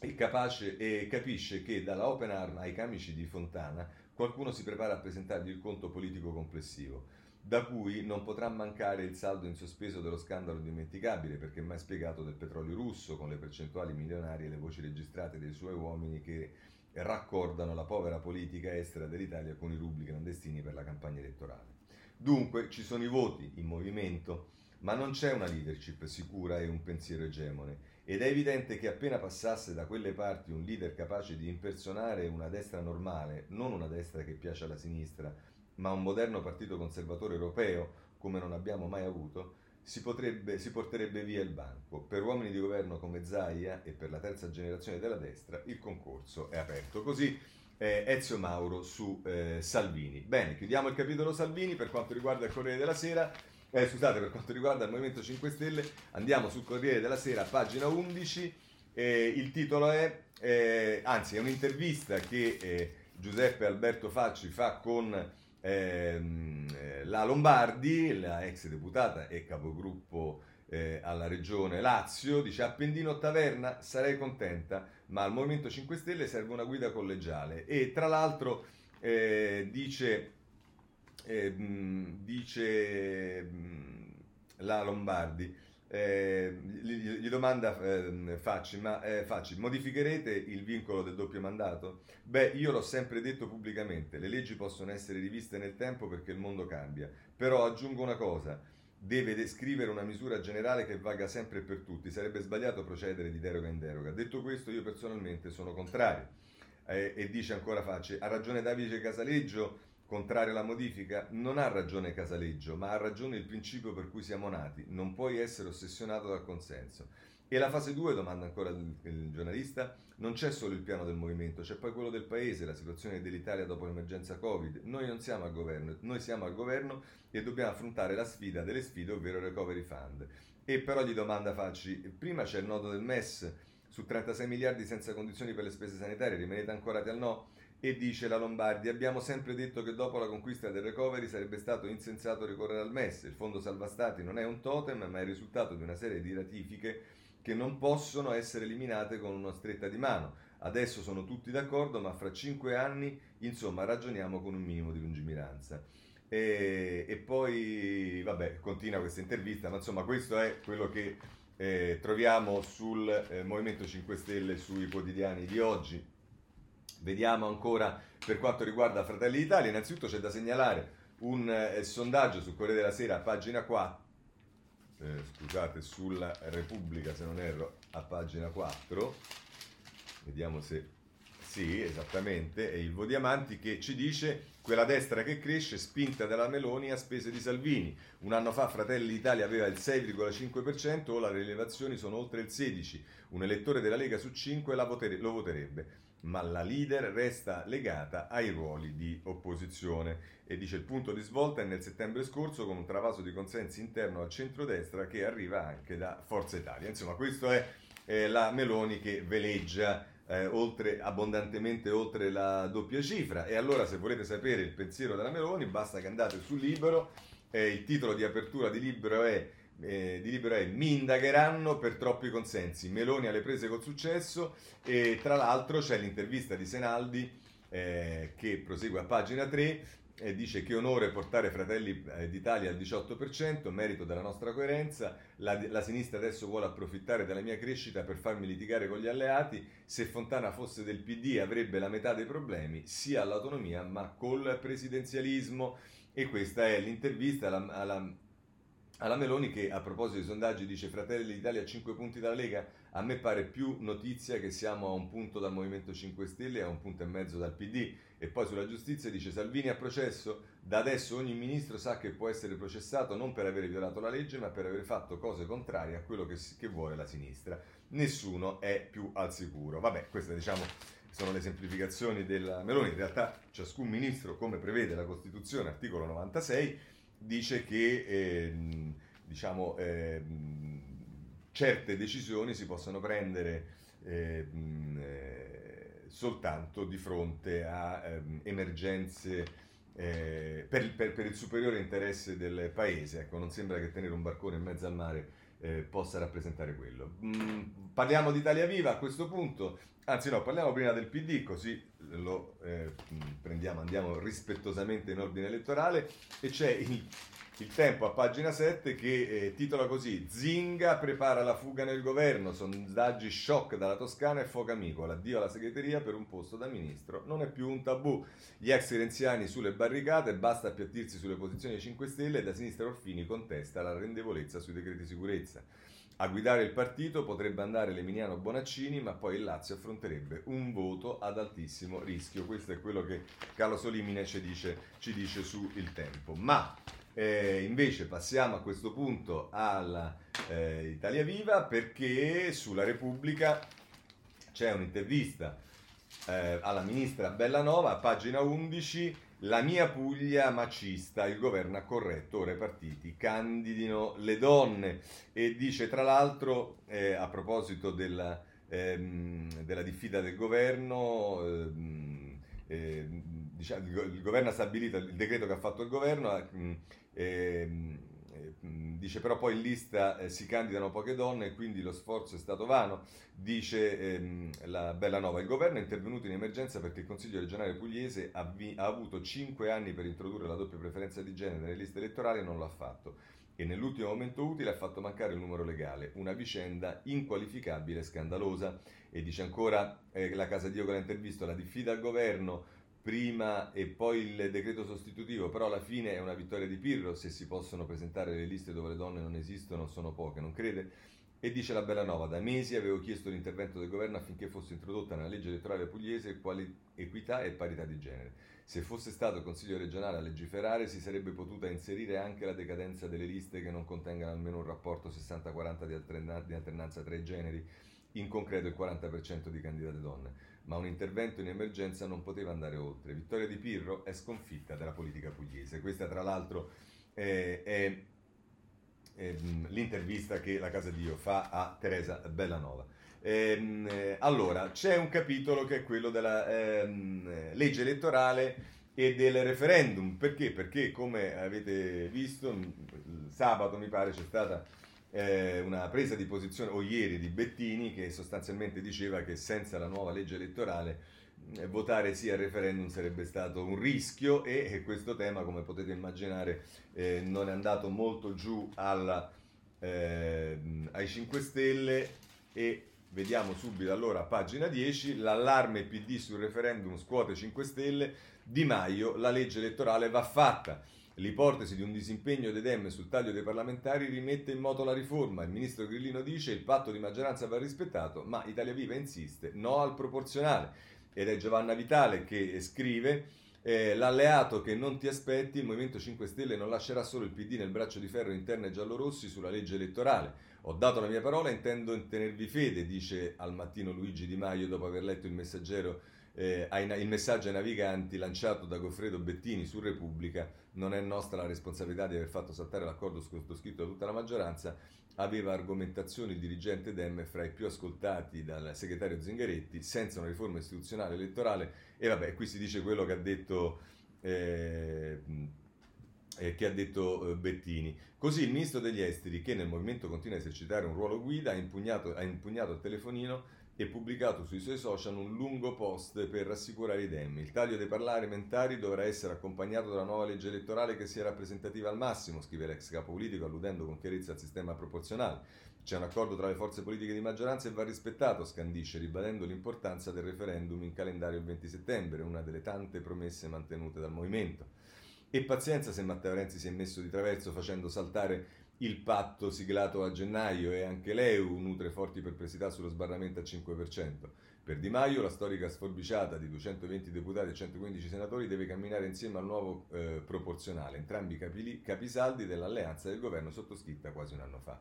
e, capace, e capisce che dalla Open Arm ai camici di Fontana qualcuno si prepara a presentargli il conto politico complessivo, da cui non potrà mancare il saldo in sospeso dello scandalo indimenticabile, perché mai spiegato, del petrolio russo, con le percentuali milionarie e le voci registrate dei suoi uomini che raccordano la povera politica estera dell'Italia con i rubli clandestini per la campagna elettorale. Dunque ci sono i voti in movimento, ma non c'è una leadership sicura e un pensiero egemone, ed è evidente che appena passasse da quelle parti un leader capace di impersonare una destra normale, non una destra che piace alla sinistra, ma un moderno partito conservatore europeo, come non abbiamo mai avuto, Si, potrebbe, si porterebbe via il banco. Per uomini di governo come Zaia e per la terza generazione della destra il concorso è aperto. Così eh, Ezio Mauro su eh, Salvini. Bene, chiudiamo il capitolo Salvini. Per quanto riguarda il Corriere della Sera, eh, scusate, per quanto riguarda il Movimento cinque Stelle, andiamo sul Corriere della Sera, pagina undici. Eh, il titolo è, eh, anzi è un'intervista che eh, Giuseppe Alberto Facci fa con ehm, la Lombardi, la ex deputata e capogruppo eh, alla regione Lazio, dice: Appendino Taverna sarei contenta, ma al Movimento cinque Stelle serve una guida collegiale. E tra l'altro eh, dice, eh, dice mh, la Lombardi, Eh, gli, gli domanda eh, Facci, ma eh, Facci, modificherete il vincolo del doppio mandato? Beh, io l'ho sempre detto pubblicamente, le leggi possono essere riviste nel tempo perché il mondo cambia, però aggiungo una cosa, deve descrivere una misura generale che valga sempre per tutti, sarebbe sbagliato procedere di deroga in deroga. Detto questo, io personalmente sono contrario. Eh, e dice ancora Facci, ha ragione Davide Casaleggio, contrario alla modifica? Non ha ragione Casaleggio, ma ha ragione il principio per cui siamo nati, non puoi essere ossessionato dal consenso. E la fase due, domanda ancora il, il giornalista, non c'è solo il piano del movimento, c'è poi quello del paese, la situazione dell'Italia dopo l'emergenza Covid. Noi non siamo al governo, noi siamo al governo e dobbiamo affrontare la sfida delle sfide, ovvero il recovery fund. E però gli domanda Facci, prima c'è il nodo del M E S su trentasei miliardi senza condizioni per le spese sanitarie, rimanete ancorati al no? E dice la Lombardi, abbiamo sempre detto che dopo la conquista del recovery sarebbe stato insensato ricorrere al M E S, il fondo salva stati non è un totem ma è il risultato di una serie di ratifiche che non possono essere eliminate con una stretta di mano, adesso sono tutti d'accordo ma fra cinque anni insomma ragioniamo con un minimo di lungimiranza. E, e poi vabbè, continua questa intervista, ma insomma questo è quello che eh, troviamo sul eh, Movimento cinque Stelle, sui quotidiani di oggi. Vediamo ancora per quanto riguarda Fratelli d'Italia, innanzitutto c'è da segnalare un eh, sondaggio sul Corriere della Sera, a pagina quattro, eh, scusate, sulla Repubblica se non erro, a pagina quattro, vediamo se sì, esattamente, è Ilvo Diamanti che ci dice quella destra che cresce, spinta dalla Meloni a spese di Salvini. Un anno fa Fratelli d'Italia aveva il sei virgola cinque per cento, ora le rilevazioni sono oltre il sedici per cento, un elettore della Lega su cinque la votere- lo voterebbe. Ma la leader resta legata ai ruoli di opposizione e dice il punto di svolta è nel settembre scorso con un travaso di consensi interno al centrodestra che arriva anche da Forza Italia. Insomma, questo è eh, la Meloni che veleggia eh, oltre, abbondantemente oltre la doppia cifra. E allora, se volete sapere il pensiero della Meloni, basta che andate su Libero. Eh, il titolo di apertura di Libero è Eh, di Libero è mi indagheranno per troppi consensi, Meloni alle prese col successo. E tra l'altro c'è l'intervista di Senaldi eh, che prosegue a pagina tre e dice che onore portare Fratelli d'Italia al diciotto per cento, merito della nostra coerenza, la, la sinistra adesso vuole approfittare della mia crescita per farmi litigare con gli alleati, se Fontana fosse del P D avrebbe la metà dei problemi, sia all'autonomia ma col presidenzialismo. E questa è l'intervista alla, alla Alla Meloni che a proposito dei sondaggi dice Fratelli d'Italia a cinque punti dalla Lega, a me pare più notizia che siamo a un punto dal Movimento cinque Stelle e a un punto e mezzo dal P D. E poi sulla giustizia dice Salvini a processo, da adesso ogni ministro sa che può essere processato non per aver violato la legge ma per aver fatto cose contrarie a quello che, che vuole la sinistra. Nessuno è più al sicuro. Vabbè, queste diciamo sono le semplificazioni della Meloni, in realtà ciascun ministro come prevede la Costituzione, articolo novantasei, dice che eh, diciamo, eh, certe decisioni si possono prendere eh, eh, soltanto di fronte a eh, emergenze eh, per, per, per il superiore interesse del paese. Ecco, non sembra che tenere un barcone in mezzo al mare eh, possa rappresentare quello. Mm, parliamo di Italia Viva a questo punto, anzi no, parliamo prima del P D, così lo eh, prendiamo, andiamo rispettosamente in ordine elettorale. E c'è il, il Tempo a pagina sette che eh, titola così: Zinga prepara la fuga nel governo, sondaggi shock dalla Toscana e Foca Amico, l'addio alla segreteria per un posto da ministro non è più un tabù, gli ex renziani sulle barricate, basta appiattirsi sulle posizioni dei cinque Stelle, e da sinistra Orfini contesta la rendevolezza sui decreti sicurezza. A guidare il partito potrebbe andare l'Emiliano Bonaccini, ma poi il Lazio affronterebbe un voto ad altissimo rischio. Questo è quello che Carlo Solimine ci dice, ci dice su Il Tempo. Ma eh, invece passiamo a questo punto all'Italia eh, Viva, perché sulla Repubblica c'è un'intervista eh, alla ministra Bellanova, pagina undici, la mia Puglia macista, il governo ha corretto, ora i partiti candidino le donne. E dice tra l'altro eh, a proposito della, ehm, della diffida del governo ehm, ehm, diciamo, il governo ha stabilito, il decreto che ha fatto il governo eh, dice però poi in lista eh, si candidano poche donne e quindi lo sforzo è stato vano, dice eh, la Bellanova. Il governo è intervenuto in emergenza perché il Consiglio regionale pugliese ha, vi, ha avuto cinque anni per introdurre la doppia preferenza di genere nelle liste elettorali e non l'ha fatto, e nell'ultimo momento utile ha fatto mancare il numero legale, una vicenda inqualificabile e scandalosa. E dice ancora eh, la Casa Dio che l'ha intervisto: la diffida al governo prima e poi il decreto sostitutivo, però alla fine è una vittoria di Pirro, se si possono presentare le liste dove le donne non esistono sono poche, non crede? E dice la Bellanova: da mesi avevo chiesto l'intervento del governo affinché fosse introdotta nella legge elettorale pugliese quali equità e parità di genere. Se fosse stato il Consiglio regionale a legiferare si sarebbe potuta inserire anche la decadenza delle liste che non contengano almeno un rapporto sessanta quaranta di alternanza tra i generi, in concreto il quaranta per cento di candidate donne. Ma un intervento in emergenza non poteva andare oltre. Vittoria di Pirro è sconfitta della politica pugliese. Questa tra l'altro eh, è, è l'intervista che la Casa Dio fa a Teresa Bellanova. Ehm, eh, allora, c'è un capitolo che è quello della ehm, legge elettorale e del referendum. Perché? Perché come avete visto, sabato mi pare c'è stata una presa di posizione, o ieri, di Bettini, che sostanzialmente diceva che senza la nuova legge elettorale eh, votare sì al referendum sarebbe stato un rischio, e, e questo tema, come potete immaginare, eh, non è andato molto giù alla, eh, ai cinque Stelle. E vediamo subito allora pagina dieci, l'allarme P D sul referendum scuote cinque Stelle, Di Maio: la legge elettorale va fatta. L'ipotesi di un disimpegno dei Dem sul taglio dei parlamentari rimette in moto la riforma. Il ministro Grillino dice: il patto di maggioranza va rispettato, ma Italia Viva insiste no al proporzionale. Ed è Giovanna Vitale che scrive eh, l'alleato che non ti aspetti, il Movimento cinque Stelle non lascerà solo il P D nel braccio di ferro interno e giallorossi sulla legge elettorale. Ho dato la mia parola, intendo tenervi fede, dice al mattino Luigi Di Maio dopo aver letto il messaggero Eh, il messaggio ai naviganti lanciato da Goffredo Bettini su Repubblica. Non è nostra la responsabilità di aver fatto saltare l'accordo sottoscritto da tutta la maggioranza, aveva argomentazioni il dirigente Dem, fra i più ascoltati dal segretario Zingaretti, senza una riforma istituzionale elettorale. E vabbè, qui si dice quello che ha detto eh, eh, che ha detto eh, Bettini. Così il ministro degli esteri, che nel movimento continua a esercitare un ruolo guida, ha impugnato, ha impugnato il telefonino e pubblicato sui suoi social un lungo post per rassicurare i Dem. Il taglio dei parlamentari dovrà essere accompagnato dalla nuova legge elettorale che sia rappresentativa al massimo, scrive l'ex capo politico alludendo con chiarezza al sistema proporzionale. C'è un accordo tra le forze politiche di maggioranza e va rispettato, scandisce, ribadendo l'importanza del referendum in calendario il venti settembre, una delle tante promesse mantenute dal movimento. E pazienza se Matteo Renzi si è messo di traverso facendo saltare il patto siglato a gennaio, e anche l'E U nutre forti perplessità sullo sbarramento al cinque per cento. Per Di Maio la storica sforbiciata di duecentoventi deputati e centoquindici senatori deve camminare insieme al nuovo eh, proporzionale, entrambi capili, capisaldi dell'alleanza del governo sottoscritta quasi un anno fa.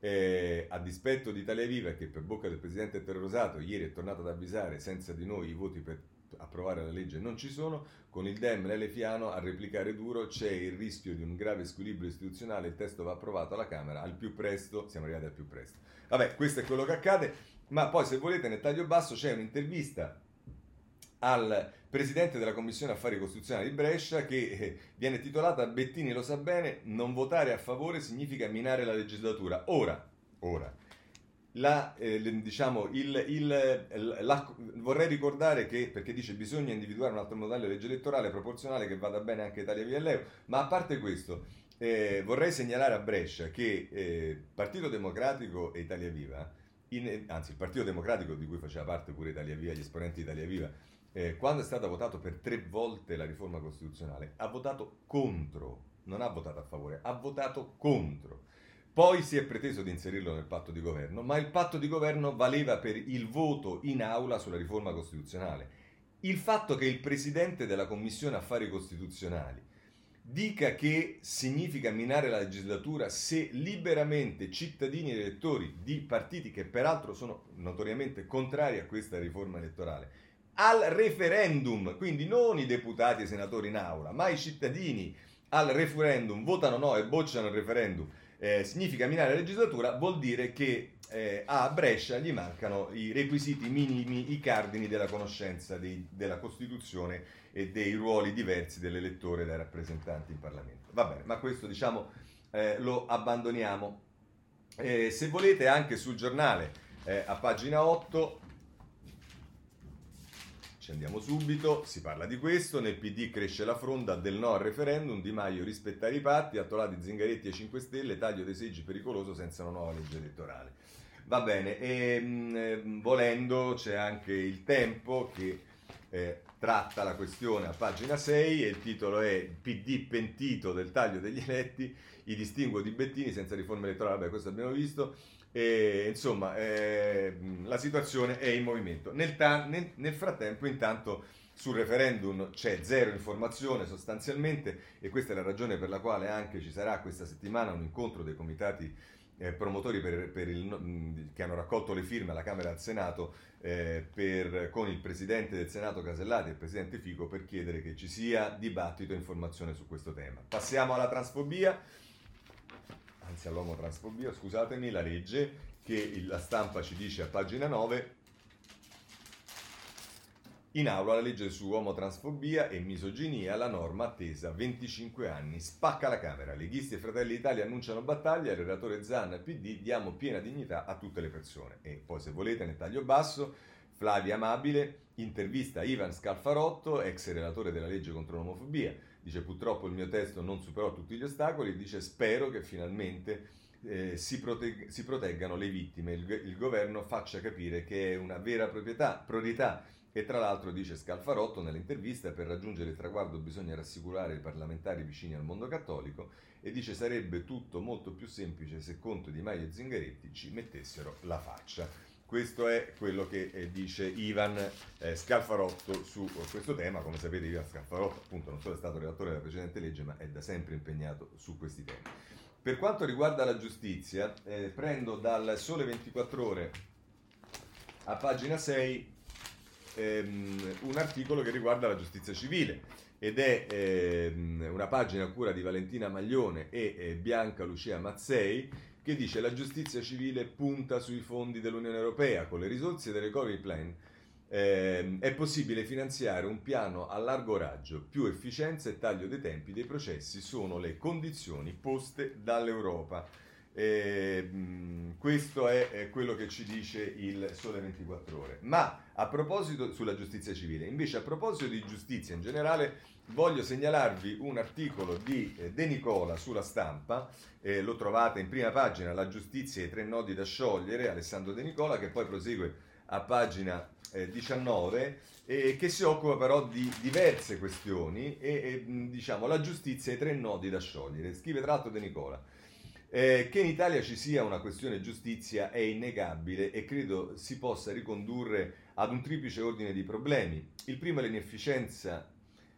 Eh, a dispetto di Italia Viva, che per bocca del presidente Rosato ieri è tornato ad avvisare senza di noi i voti per approvare la legge non ci sono, con il Dem Lele Fiano a replicare duro: c'è il rischio di un grave squilibrio istituzionale, il testo va approvato alla Camera al più presto, siamo arrivati al più presto. Vabbè, questo è quello che accade. Ma poi, se volete, nel taglio basso c'è un'intervista al presidente della Commissione Affari Costituzionali di Brescia che viene titolata Bettini lo sa bene, non votare a favore significa minare la legislatura. Ora, ora La, eh, diciamo, il, il, la, vorrei ricordare che, perché dice bisogna individuare un altro modello di legge elettorale proporzionale che vada bene anche Italia Viva e l'E U, ma a parte questo eh, vorrei segnalare a Brescia che eh, Partito Democratico e Italia Viva, in, anzi il Partito Democratico di cui faceva parte pure Italia Viva, gli esponenti di Italia Viva, eh, quando è stata votata per tre volte la riforma costituzionale ha votato contro, non ha votato a favore, ha votato contro. Poi si è preteso di inserirlo nel patto di governo, ma il patto di governo valeva per il voto in aula sulla riforma costituzionale. Il fatto che il presidente della Commissione Affari Costituzionali dica che significa minare la legislatura se liberamente cittadini ed elettori di partiti che peraltro sono notoriamente contrari a questa riforma elettorale, al referendum, quindi non i deputati e i senatori in aula, ma i cittadini al referendum votano no e bocciano il referendum, eh, significa minare la legislatura, vuol dire che eh, a Brescia gli mancano i requisiti minimi, i cardini della conoscenza dei, della Costituzione e dei ruoli diversi dell'elettore e dai rappresentanti in Parlamento. Va bene, ma questo diciamo eh, lo abbandoniamo. Eh, se volete anche sul giornale, eh, a pagina otto, ci andiamo subito, si parla di questo, nel P D cresce la fronda del no al referendum, Di Maio rispettare i patti, Attolati, Zingaretti e cinque Stelle, taglio dei seggi pericoloso senza una nuova legge elettorale. Va bene, e, mh, volendo c'è anche Il Tempo che eh, tratta la questione a pagina sei e il titolo è P D pentito del taglio degli eletti, i distinguo di Bettini senza riforma elettorale, beh, questo abbiamo visto, e, insomma eh, la situazione è in movimento. Nel, ta- nel, nel frattempo intanto sul referendum c'è zero informazione sostanzialmente, e questa è la ragione per la quale anche ci sarà questa settimana un incontro dei comitati eh, promotori per, per il, mh, che hanno raccolto le firme alla Camera e al Senato eh, per, con il Presidente del Senato Casellati e il Presidente Fico per chiedere che ci sia dibattito e informazione su questo tema. Passiamo alla transfobia. Anzi, all'omotransfobia, scusatemi, la legge che la Stampa ci dice a pagina nove. In aula la legge su omotransfobia e misoginia, la norma attesa venticinque anni, spacca la Camera. Leghisti e Fratelli d'Italia annunciano battaglia, il relatore Zan, P D, diamo piena dignità a tutte le persone. E poi, se volete, nel taglio basso, Flavia Amabile intervista Ivan Scalfarotto, ex relatore della legge contro l'omofobia. Dice purtroppo il mio testo non superò tutti gli ostacoli, dice spero che finalmente eh, si, prote- si proteggano le vittime, il, il governo faccia capire che è una vera proprietà, priorità e tra l'altro dice Scalfarotto nell'intervista per raggiungere il traguardo bisogna rassicurare i parlamentari vicini al mondo cattolico e dice sarebbe tutto molto più semplice se Conte, Di Maio e Zingaretti ci mettessero la faccia. Questo è quello che eh, dice Ivan eh, Scalfarotto su questo tema. Come sapete, Ivan Scalfarotto appunto non solo è stato relatore della precedente legge, ma è da sempre impegnato su questi temi. Per quanto riguarda la giustizia, eh, prendo dal Sole ventiquattro Ore a pagina sei ehm, un articolo che riguarda la giustizia civile ed è ehm, una pagina a cura di Valentina Maglione e eh, Bianca Lucia Mazzei, che dice la giustizia civile punta sui fondi dell'Unione Europea, con le risorse del recovery plan eh, è possibile finanziare un piano a largo raggio, più efficienza e taglio dei tempi dei processi sono le condizioni poste dall'Europa. Eh, questo è, è quello che ci dice il Sole ventiquattro Ore. Ma a proposito sulla giustizia civile, invece a proposito di giustizia in generale, voglio segnalarvi un articolo di De Nicola sulla Stampa, eh, lo trovate in prima pagina, La giustizia e i tre nodi da sciogliere, Alessandro De Nicola, che poi prosegue a pagina eh, diciannove, eh, che si occupa però di diverse questioni e, e diciamo la giustizia e i tre nodi da sciogliere. Scrive tra l'altro De Nicola. Eh, che in Italia ci sia una questione giustizia è innegabile e credo si possa ricondurre ad un triplice ordine di problemi. Il primo è l'inefficienza,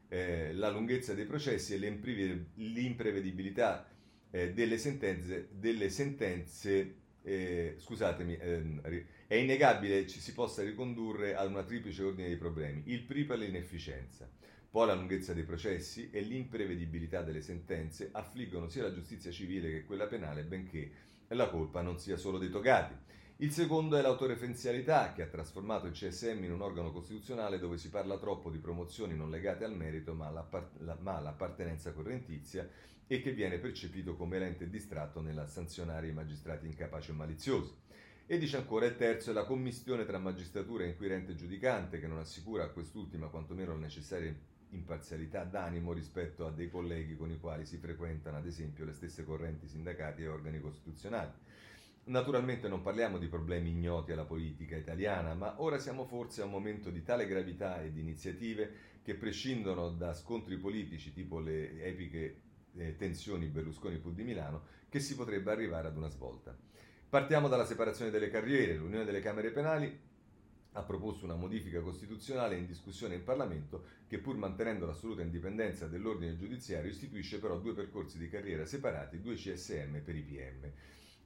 Eh, la lunghezza dei processi e l'imprev- l'imprevedibilità eh, delle sentenze, delle sentenze eh, scusatemi, eh, è innegabile ci si possa ricondurre ad una triplice ordine di problemi. Il primo è l'inefficienza, poi la lunghezza dei processi e l'imprevedibilità delle sentenze affliggono sia la giustizia civile che quella penale, benché la colpa non sia solo dei togati. Il secondo è l'autoreferenzialità, che ha trasformato il C S M in un organo costituzionale dove si parla troppo di promozioni non legate al merito ma, la, ma all'appartenenza correntizia e che viene percepito come l'ente distratto nella sanzionare i magistrati incapaci o maliziosi. E dice ancora il terzo è la commistione tra magistratura inquirente e giudicante, che non assicura a quest'ultima quantomeno la necessaria imparzialità d'animo rispetto a dei colleghi con i quali si frequentano ad esempio le stesse correnti sindacali e organi costituzionali. Naturalmente non parliamo di problemi ignoti alla politica italiana, ma ora siamo forse a un momento di tale gravità e di iniziative che prescindono da scontri politici tipo le epiche eh, tensioni Berlusconi-P U di Milano, che si potrebbe arrivare ad una svolta. Partiamo dalla separazione delle carriere. L'Unione delle Camere Penali ha proposto una modifica costituzionale in discussione in Parlamento che, pur mantenendo l'assoluta indipendenza dell'ordine giudiziario, istituisce però due percorsi di carriera separati, due C S M per i P M.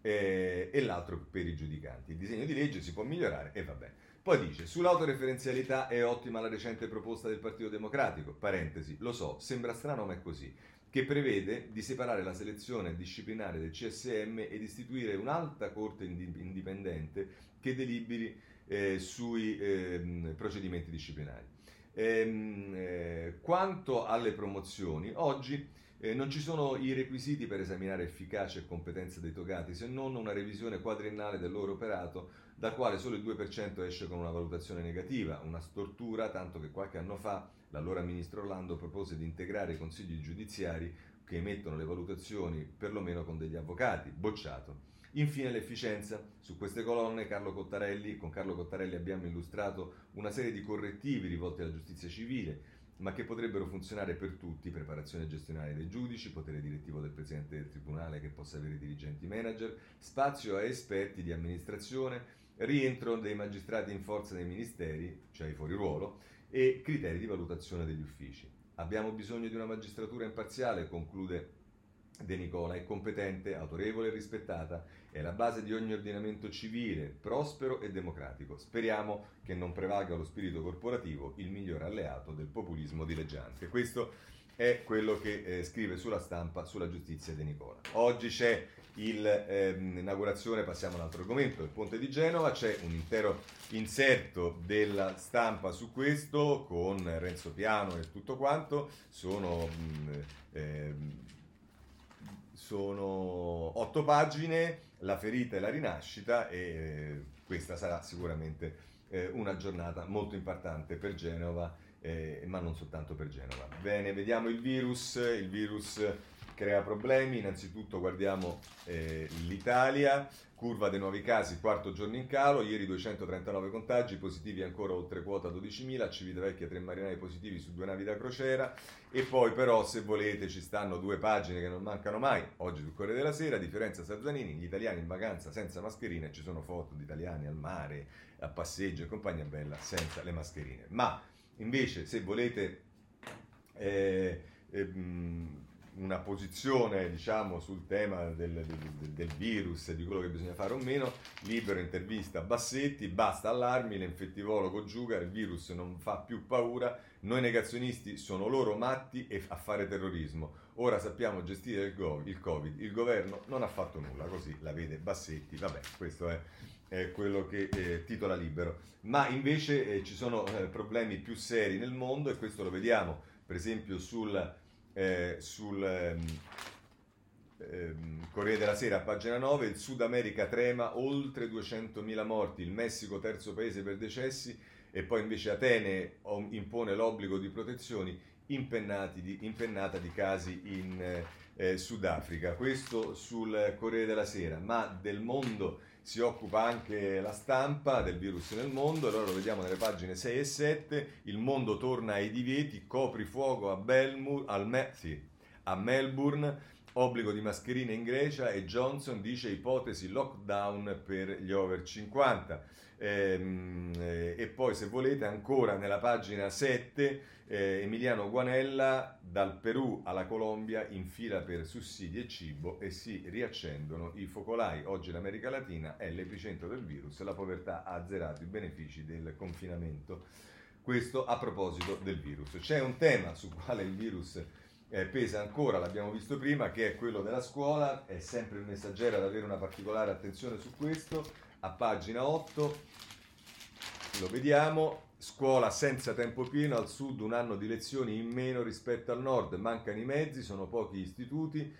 Eh, e l'altro per i giudicanti. Il disegno di legge si può migliorare e va bene. Poi dice, sull'autoreferenzialità è ottima la recente proposta del Partito Democratico, parentesi, lo so, sembra strano ma è così. che prevede di separare la selezione disciplinare del C S M ed istituire un'alta corte indipendente che deliberi eh, sui eh, procedimenti disciplinari. Ehm, eh, quanto alle promozioni, oggi eh, non ci sono i requisiti per esaminare efficacia e competenza dei togati, se non una revisione quadriennale del loro operato, dal quale solo il due per cento esce con una valutazione negativa, una stortura, tanto che qualche anno fa l'allora ministro Orlando propose di integrare i consigli giudiziari che emettono le valutazioni perlomeno con degli avvocati, bocciato. Infine l'efficienza. Su queste colonne Carlo Cottarelli, con Carlo Cottarelli abbiamo illustrato una serie di correttivi rivolti alla giustizia civile, ma che potrebbero funzionare per tutti: preparazione gestionale dei giudici, potere direttivo del presidente del tribunale che possa avere dirigenti manager, spazio a esperti di amministrazione, rientro dei magistrati in forza dei ministeri, cioè i fuoriruolo, e criteri di valutazione degli uffici. Abbiamo bisogno di una magistratura imparziale, conclude De Nicola, è competente, autorevole e rispettata, è la base di ogni ordinamento civile, prospero e democratico. Speriamo che non prevalga lo spirito corporativo, il miglior alleato del populismo dileggiante. Questo è quello che eh, scrive sulla Stampa sulla giustizia De Nicola. Oggi c'è il, eh, l'inaugurazione, passiamo ad un altro argomento, il Ponte di Genova, c'è un intero inserto della Stampa su questo, con Renzo Piano e tutto quanto, sono... Mh, eh, Sono otto pagine, la ferita e la rinascita, e eh, questa sarà sicuramente eh, una giornata molto importante per Genova, eh, ma non soltanto per Genova. Bene, vediamo il virus. Il virus crea problemi. Innanzitutto guardiamo eh, l'Italia, curva dei nuovi casi, quarto giorno in calo, ieri duecentotrentanove contagi, positivi ancora oltre quota dodicimila, Civitavecchia tre marinai positivi su due navi da crociera. E poi però, se volete, ci stanno due pagine che non mancano mai, oggi sul Corriere della Sera, di Fiorenza Sarzanini, gli italiani in vacanza senza mascherine, ci sono foto di italiani al mare, a passeggio e compagnia bella senza le mascherine. Ma invece, se volete eh, eh, una posizione, diciamo, sul tema del, del, del virus e di quello che bisogna fare o meno, Libero intervista Bassetti, basta allarmi, l'infettivologo Giuga, il virus non fa più paura, noi negazionisti sono loro matti e a fare terrorismo, ora sappiamo gestire il, go- il Covid, il governo non ha fatto nulla, così la vede Bassetti. Vabbè, questo è Eh, quello che eh, titola Libero, ma invece eh, ci sono eh, problemi più seri nel mondo, e questo lo vediamo per esempio sul, eh, sul ehm, ehm, Corriere della Sera, pagina nove, il Sud America trema, oltre duecentomila morti, il Messico terzo paese per decessi, e poi invece Atene impone l'obbligo di protezioni, impennati di, impennata di casi in eh, Sudafrica. Questo sul Corriere della Sera, ma del mondo si occupa anche la Stampa, del virus nel mondo, allora lo vediamo nelle pagine sei e sette, il mondo torna ai divieti, coprifuoco a, Belmur, al Me- sì, a Melbourne, obbligo di mascherine in Grecia, e Johnson dice ipotesi lockdown per gli over cinquanta. Ehm, e poi, se volete, ancora nella pagina sette, eh, Emiliano Guanella, dal Perù alla Colombia in fila per sussidi e cibo, e si riaccendono i focolai. Oggi l'America Latina è l'epicentro del virus, la povertà ha azzerato i benefici del confinamento. Questo a proposito del virus. C'è un tema sul quale il virus Eh, pesa ancora, l'abbiamo visto prima, che è quello della scuola. È sempre il Messaggero ad avere una particolare attenzione su questo, a pagina otto lo vediamo, scuola senza tempo pieno, al sud un anno di lezioni in meno rispetto al nord, mancano i mezzi, sono pochi istituti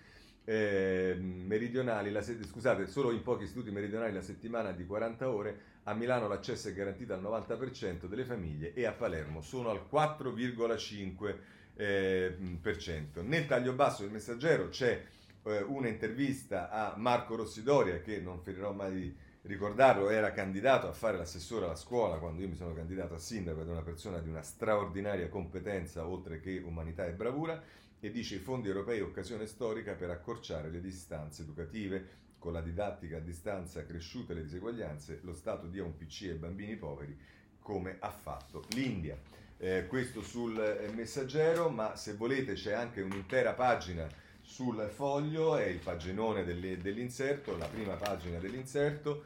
eh, meridionali, la se- scusate, solo in pochi istituti meridionali la settimana di quaranta ore, a Milano l'accesso è garantito al novanta per cento delle famiglie e a Palermo sono al quattro virgola cinque per cento. Eh, per cento. Nel taglio basso del Messaggero c'è eh, un'intervista a Marco Rossidoria, che non finirò mai di ricordarlo, era candidato a fare l'assessore alla scuola quando io mi sono candidato a sindaco, ed è una persona di una straordinaria competenza oltre che umanità e bravura, e dice: i fondi europei occasione storica per accorciare le distanze educative, con la didattica a distanza cresciute le diseguaglianze, lo Stato dia un P C ai bambini poveri come ha fatto l'India. Eh, questo sul Messaggero, ma se volete c'è anche un'intera pagina sul Foglio, è il paginone delle, dell'inserto, la prima pagina dell'inserto,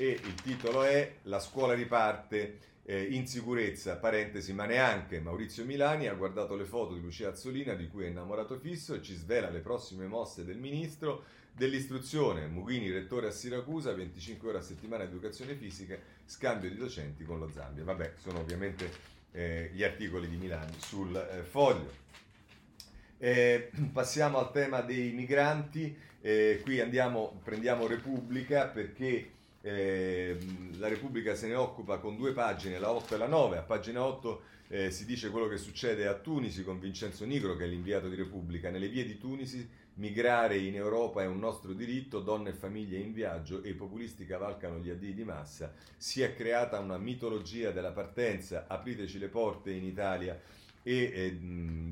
e il titolo è La scuola riparte, eh, in sicurezza, parentesi, ma neanche. Maurizio Milani ha guardato le foto di Lucia Azzolina, di cui è innamorato fisso, e ci svela le prossime mosse del ministro dell'istruzione. Mughini, rettore a Siracusa, venticinque ore a settimana educazione fisica, scambio di docenti con lo Zambia. Vabbè, sono ovviamente eh, gli articoli di Milani sul eh, Foglio. Eh, passiamo al tema dei migranti, eh, qui andiamo, prendiamo Repubblica, perché eh, la Repubblica se ne occupa con due pagine, la otto e la nove. A pagina otto eh, si dice quello che succede a Tunisi con Vincenzo Nigro, che è l'inviato di Repubblica. Nelle vie di Tunisi, migrare in Europa è un nostro diritto, donne e famiglie in viaggio e i populisti cavalcano gli addii di massa, si è creata una mitologia della partenza, apriteci le porte in Italia. E eh,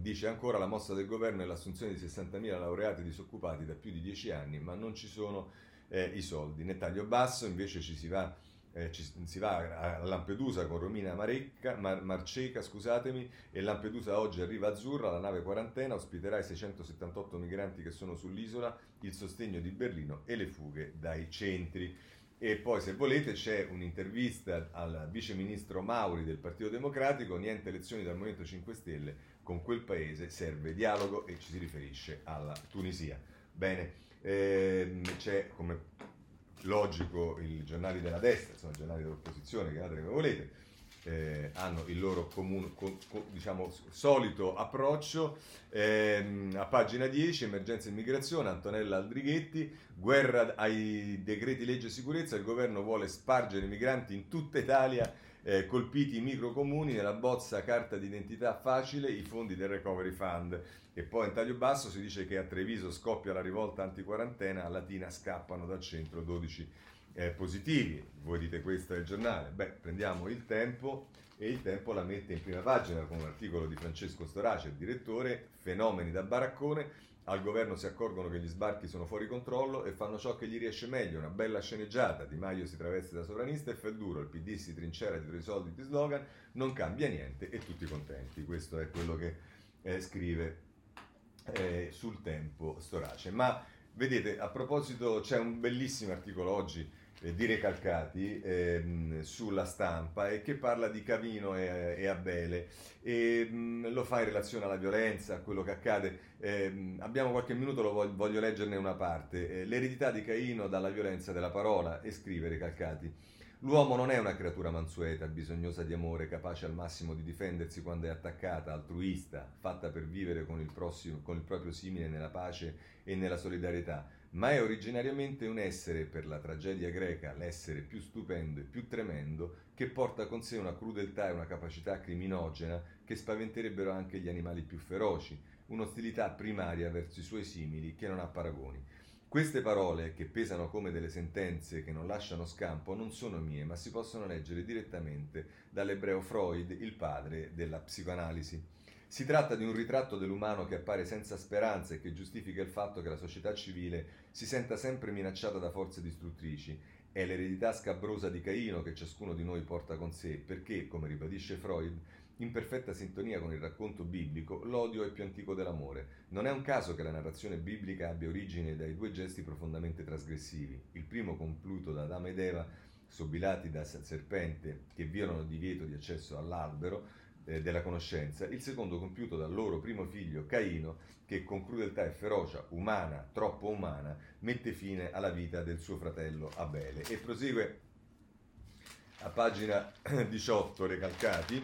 dice ancora, la mossa del governo è l'assunzione di sessantamila laureati disoccupati da più di dieci anni, ma non ci sono eh, i soldi. Nel taglio basso invece ci si va, eh, ci, si va a Lampedusa con Romina Marecca, Mar- Marceca scusatemi, e Lampedusa oggi arriva azzurra, la nave quarantena ospiterà i seicentosettantotto migranti che sono sull'isola, il sostegno di Berlino e le fughe dai centri. E poi, se volete, c'è un'intervista al vice ministro Mauri del Partito Democratico, niente elezioni dal Movimento cinque Stelle, con quel paese serve dialogo, e ci si riferisce alla Tunisia. Bene, ehm, c'è come logico il giornale della destra, insomma i giornali dell'opposizione, chiamate come volete, eh, hanno il loro comune, co, co, diciamo solito approccio. Ehm, a pagina dieci, emergenza immigrazione, Antonella Aldrighetti, guerra ai decreti legge sicurezza, il governo vuole spargere i migranti in tutta Italia, eh, colpiti i microcomuni, nella bozza carta d'identità facile, i fondi del recovery fund. E poi in taglio basso si dice che a Treviso scoppia la rivolta anti-quarantena, a Latina scappano dal centro dodici Eh, positivi. Voi dite questo è il giornale. Beh, prendiamo il Tempo, e il Tempo la mette in prima pagina con un articolo di Francesco Storace, il direttore, fenomeni da baraccone, al governo si accorgono che gli sbarchi sono fuori controllo e fanno ciò che gli riesce meglio, una bella sceneggiata, Di Maio si traveste da sovranista e fa il duro, il P D si trincera dietro i soldi di slogan, non cambia niente e tutti contenti. Questo è quello che eh, scrive eh, sul Tempo Storace. Ma vedete, a proposito, c'è un bellissimo articolo oggi di Recalcati ehm, sulla Stampa, e che parla di Cavino e, e Abele, e mh, lo fa in relazione alla violenza, a quello che accade. Ehm, abbiamo qualche minuto, lo voglio, voglio leggerne una parte. Eh, l'eredità di Caino dalla violenza della parola, e scrive Recalcati: l'uomo non è una creatura mansueta, bisognosa di amore, capace al massimo di difendersi quando è attaccata, altruista, fatta per vivere con il prossimo, con il proprio simile nella pace e nella solidarietà, ma è originariamente un essere, per la tragedia greca, l'essere più stupendo e più tremendo, che porta con sé una crudeltà e una capacità criminogena che spaventerebbero anche gli animali più feroci, un'ostilità primaria verso i suoi simili che non ha paragoni. Queste parole, che pesano come delle sentenze che non lasciano scampo, non sono mie, ma si possono leggere direttamente dall'ebreo Freud, il padre della psicoanalisi. Si tratta di un ritratto dell'umano che appare senza speranza e che giustifica il fatto che la società civile si senta sempre minacciata da forze distruttrici. È l'eredità scabrosa di Caino che ciascuno di noi porta con sé, perché, come ribadisce Freud, in perfetta sintonia con il racconto biblico, l'odio è più antico dell'amore. Non è un caso che la narrazione biblica abbia origine dai due gesti profondamente trasgressivi. Il primo compiuto da Adamo ed Eva, sobilati da serpente, che violano il divieto di accesso all'albero della conoscenza, il secondo compiuto dal loro primo figlio Caino, che con crudeltà e ferocia umana, troppo umana, mette fine alla vita del suo fratello Abele. E prosegue a pagina diciotto Recalcati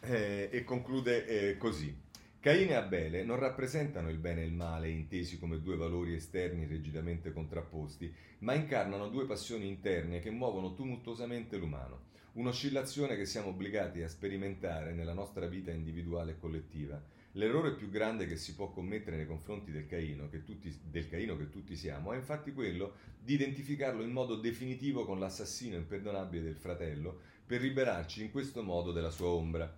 eh, e conclude eh, così: Caino e Abele non rappresentano il bene e il male intesi come due valori esterni rigidamente contrapposti, ma incarnano due passioni interne che muovono tumultuosamente l'umano. Un'oscillazione che siamo obbligati a sperimentare nella nostra vita individuale e collettiva. L'errore più grande che si può commettere nei confronti del Caino, che tutti, del Caino che tutti siamo, è infatti quello di identificarlo in modo definitivo con l'assassino imperdonabile del fratello, per liberarci in questo modo dalla sua ombra.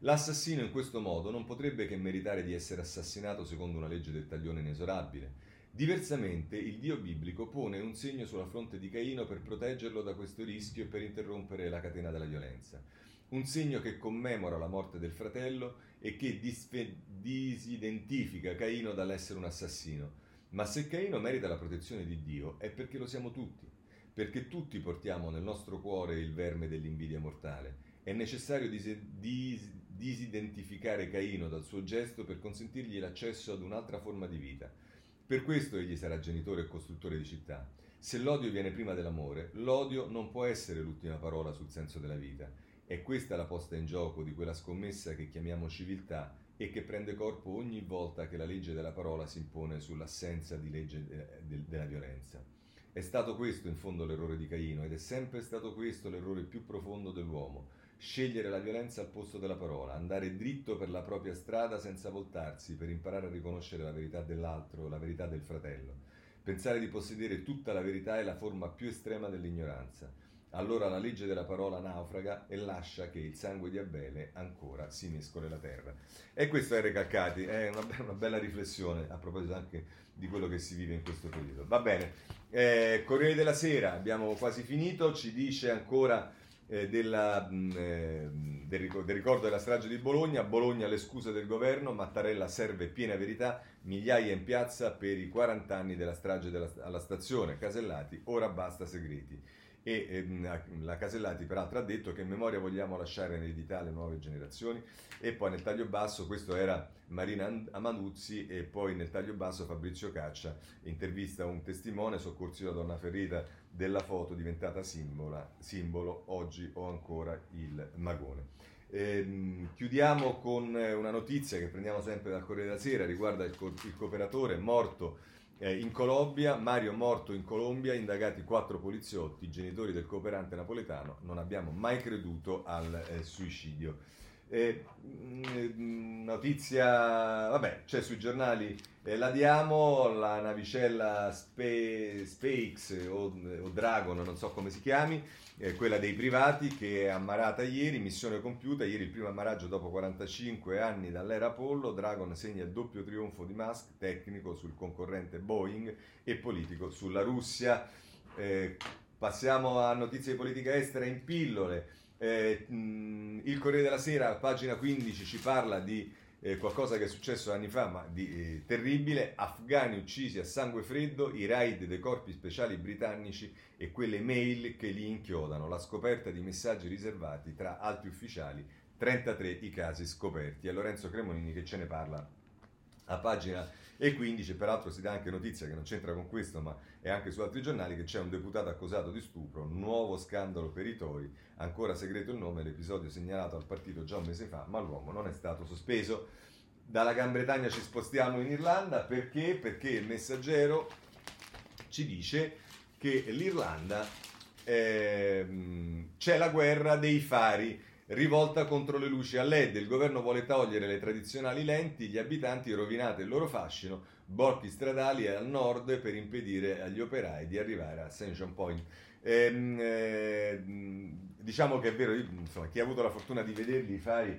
L'assassino in questo modo non potrebbe che meritare di essere assassinato secondo una legge del taglione inesorabile. Diversamente, il Dio biblico pone un segno sulla fronte di Caino per proteggerlo da questo rischio e per interrompere la catena della violenza. Un segno che commemora la morte del fratello e che disfe- disidentifica Caino dall'essere un assassino. Ma se Caino merita la protezione di Dio, è perché lo siamo tutti. perché tutti portiamo nel nostro cuore il verme dell'invidia mortale. È necessario dis- dis- disidentificare Caino dal suo gesto per consentirgli l'accesso ad un'altra forma di vita. Per questo egli sarà genitore e costruttore di città. Se l'odio viene prima dell'amore, l'odio non può essere l'ultima parola sul senso della vita. È questa la posta in gioco di quella scommessa che chiamiamo civiltà e che prende corpo ogni volta che la legge della parola si impone sull'assenza di legge de- de- della violenza. È stato questo in fondo l'errore di Caino ed è sempre stato questo l'errore più profondo dell'uomo. Scegliere la violenza al posto della parola, andare dritto per la propria strada senza voltarsi, per imparare a riconoscere la verità dell'altro, la verità del fratello. Pensare di possedere tutta la verità è la forma più estrema dell'ignoranza. Allora la legge della parola naufraga e lascia che il sangue di Abele ancora si mescoli la terra. E questo è Recalcati, è una, be- una bella riflessione a proposito anche di quello che si vive in questo periodo. Va bene, eh, Corriere della Sera, abbiamo quasi finito, ci dice ancora... Della, del ricordo della strage di Bologna. Bologna le scuse del governo, Mattarella serve piena verità, migliaia in piazza per i quaranta anni della strage della, alla stazione, Casellati, ora basta segreti. E ehm, la Casellati peraltro ha detto che memoria vogliamo lasciare in eredità alle nuove generazioni. E poi nel taglio basso, questo era Marina Amaduzzi, e poi nel taglio basso Fabrizio Caccia intervista un testimone, soccorso da donna ferita, della foto diventata simbola, simbolo, oggi ho ancora il magone. Ehm, chiudiamo con una notizia che prendiamo sempre dal Corriere della Sera, riguarda il, co- il cooperatore morto eh, in Colombia, Mario morto in Colombia, indagati quattro poliziotti, genitori del cooperante napoletano, non abbiamo mai creduto al eh, suicidio. Eh, notizia, vabbè, c'è sui giornali, eh, la diamo, la navicella Spe, SpaceX o, o Dragon, non so come si chiami, eh, quella dei privati che è ammarata ieri, missione compiuta, ieri il primo ammaraggio dopo quarantacinque anni dall'era Apollo, Dragon segna il doppio trionfo di Musk, tecnico sul concorrente Boeing e politico sulla Russia. Eh, passiamo a notizie di politica estera in pillole. Eh, mh, il Corriere della Sera, pagina quindici, ci parla di eh, qualcosa che è successo anni fa, ma di eh, terribile, afghani uccisi a sangue freddo, i raid dei corpi speciali britannici e quelle mail che li inchiodano, la scoperta di messaggi riservati tra alti ufficiali, trentatré i casi scoperti. È Lorenzo Cremonini che ce ne parla a pagina e quindici, peraltro si dà anche notizia che non c'entra con questo, ma è anche su altri giornali, che c'è un deputato accusato di stupro, nuovo scandalo per i tori, ancora segreto il nome, l'episodio segnalato al partito già un mese fa, ma l'uomo non è stato sospeso. Dalla Gran Bretagna ci spostiamo in Irlanda, perché? Perché il Messaggero ci dice che l'Irlanda ehm, c'è la guerra dei fari, rivolta contro le luci a L E D, il governo vuole togliere le tradizionali lenti, gli abitanti rovinate il loro fascino, blocchi stradali al nord per impedire agli operai di arrivare a Saint John Point. Ehm, ehm, diciamo che è vero, insomma, chi ha avuto la fortuna di vederli fai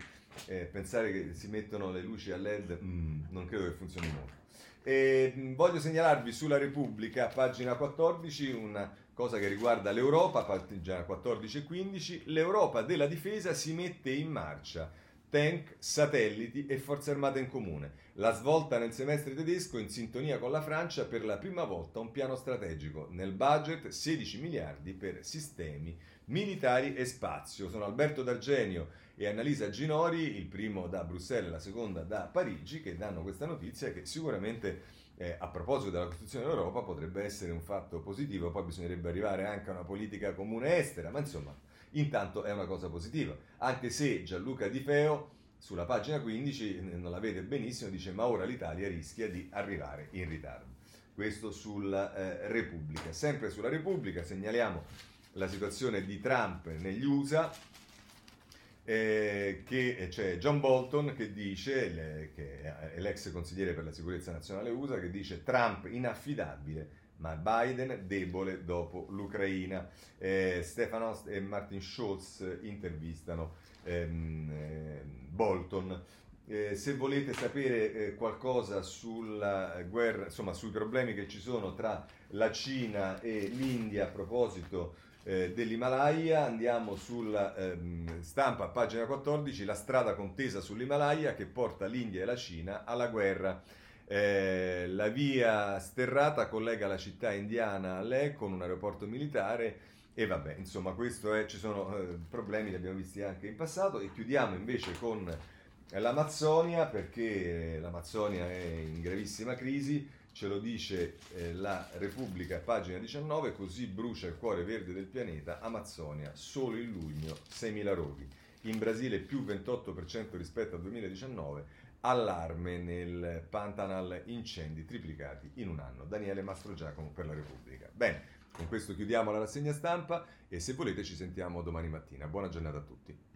eh, pensare che si mettono le luci a L E D, mm, non credo che funzioni molto. Ehm, voglio segnalarvi sulla Repubblica, pagina quattordici, una cosa che riguarda l'Europa, pagina quattordici e quindici, l'Europa della difesa si mette in marcia, tank, satelliti e forze armate in comune, la svolta nel semestre tedesco in sintonia con la Francia, per la prima volta un piano strategico, nel budget sedici miliardi per sistemi militari e spazio. Sono Alberto D'Argenio e Annalisa Ginori, il primo da Bruxelles e la seconda da Parigi, che danno questa notizia che sicuramente... Eh, a proposito della costruzione dell'Europa potrebbe essere un fatto positivo, poi bisognerebbe arrivare anche a una politica comune estera, ma insomma, intanto è una cosa positiva, anche se Gianluca Di Feo sulla pagina quindici non la vede benissimo, dice ma ora l'Italia rischia di arrivare in ritardo. Questo sulla eh, Repubblica. Sempre sulla Repubblica segnaliamo la situazione di Trump negli U S A, Eh, che c'è cioè John Bolton che dice, le, che è l'ex consigliere per la sicurezza nazionale U S A, che dice Trump inaffidabile ma Biden debole dopo l'Ucraina. eh, Stefano e Martin Schulz intervistano ehm, eh, Bolton. Eh, se volete sapere eh, qualcosa sulla guerra, insomma sui problemi che ci sono tra la Cina e l'India a proposito Eh, dell'Himalaya, andiamo sulla ehm, Stampa, pagina quattordici, la strada contesa sull'Himalaya che porta l'India e la Cina alla guerra. Eh, la via sterrata collega la città indiana a Leh con un aeroporto militare e vabbè, insomma, questo è, ci sono eh, problemi, li abbiamo visti anche in passato. E chiudiamo invece con l'Amazzonia, perché l'Amazzonia è in gravissima crisi, ce lo dice eh, la Repubblica, pagina diciannove, così brucia il cuore verde del pianeta, Amazzonia, solo in luglio seimila roghi, in Brasile più ventotto per cento rispetto al duemiladiciannove, allarme nel Pantanal, incendi triplicati in un anno. Daniele Mastrogiacomo per la Repubblica. Bene, con questo chiudiamo la rassegna stampa e se volete ci sentiamo domani mattina. Buona giornata a tutti.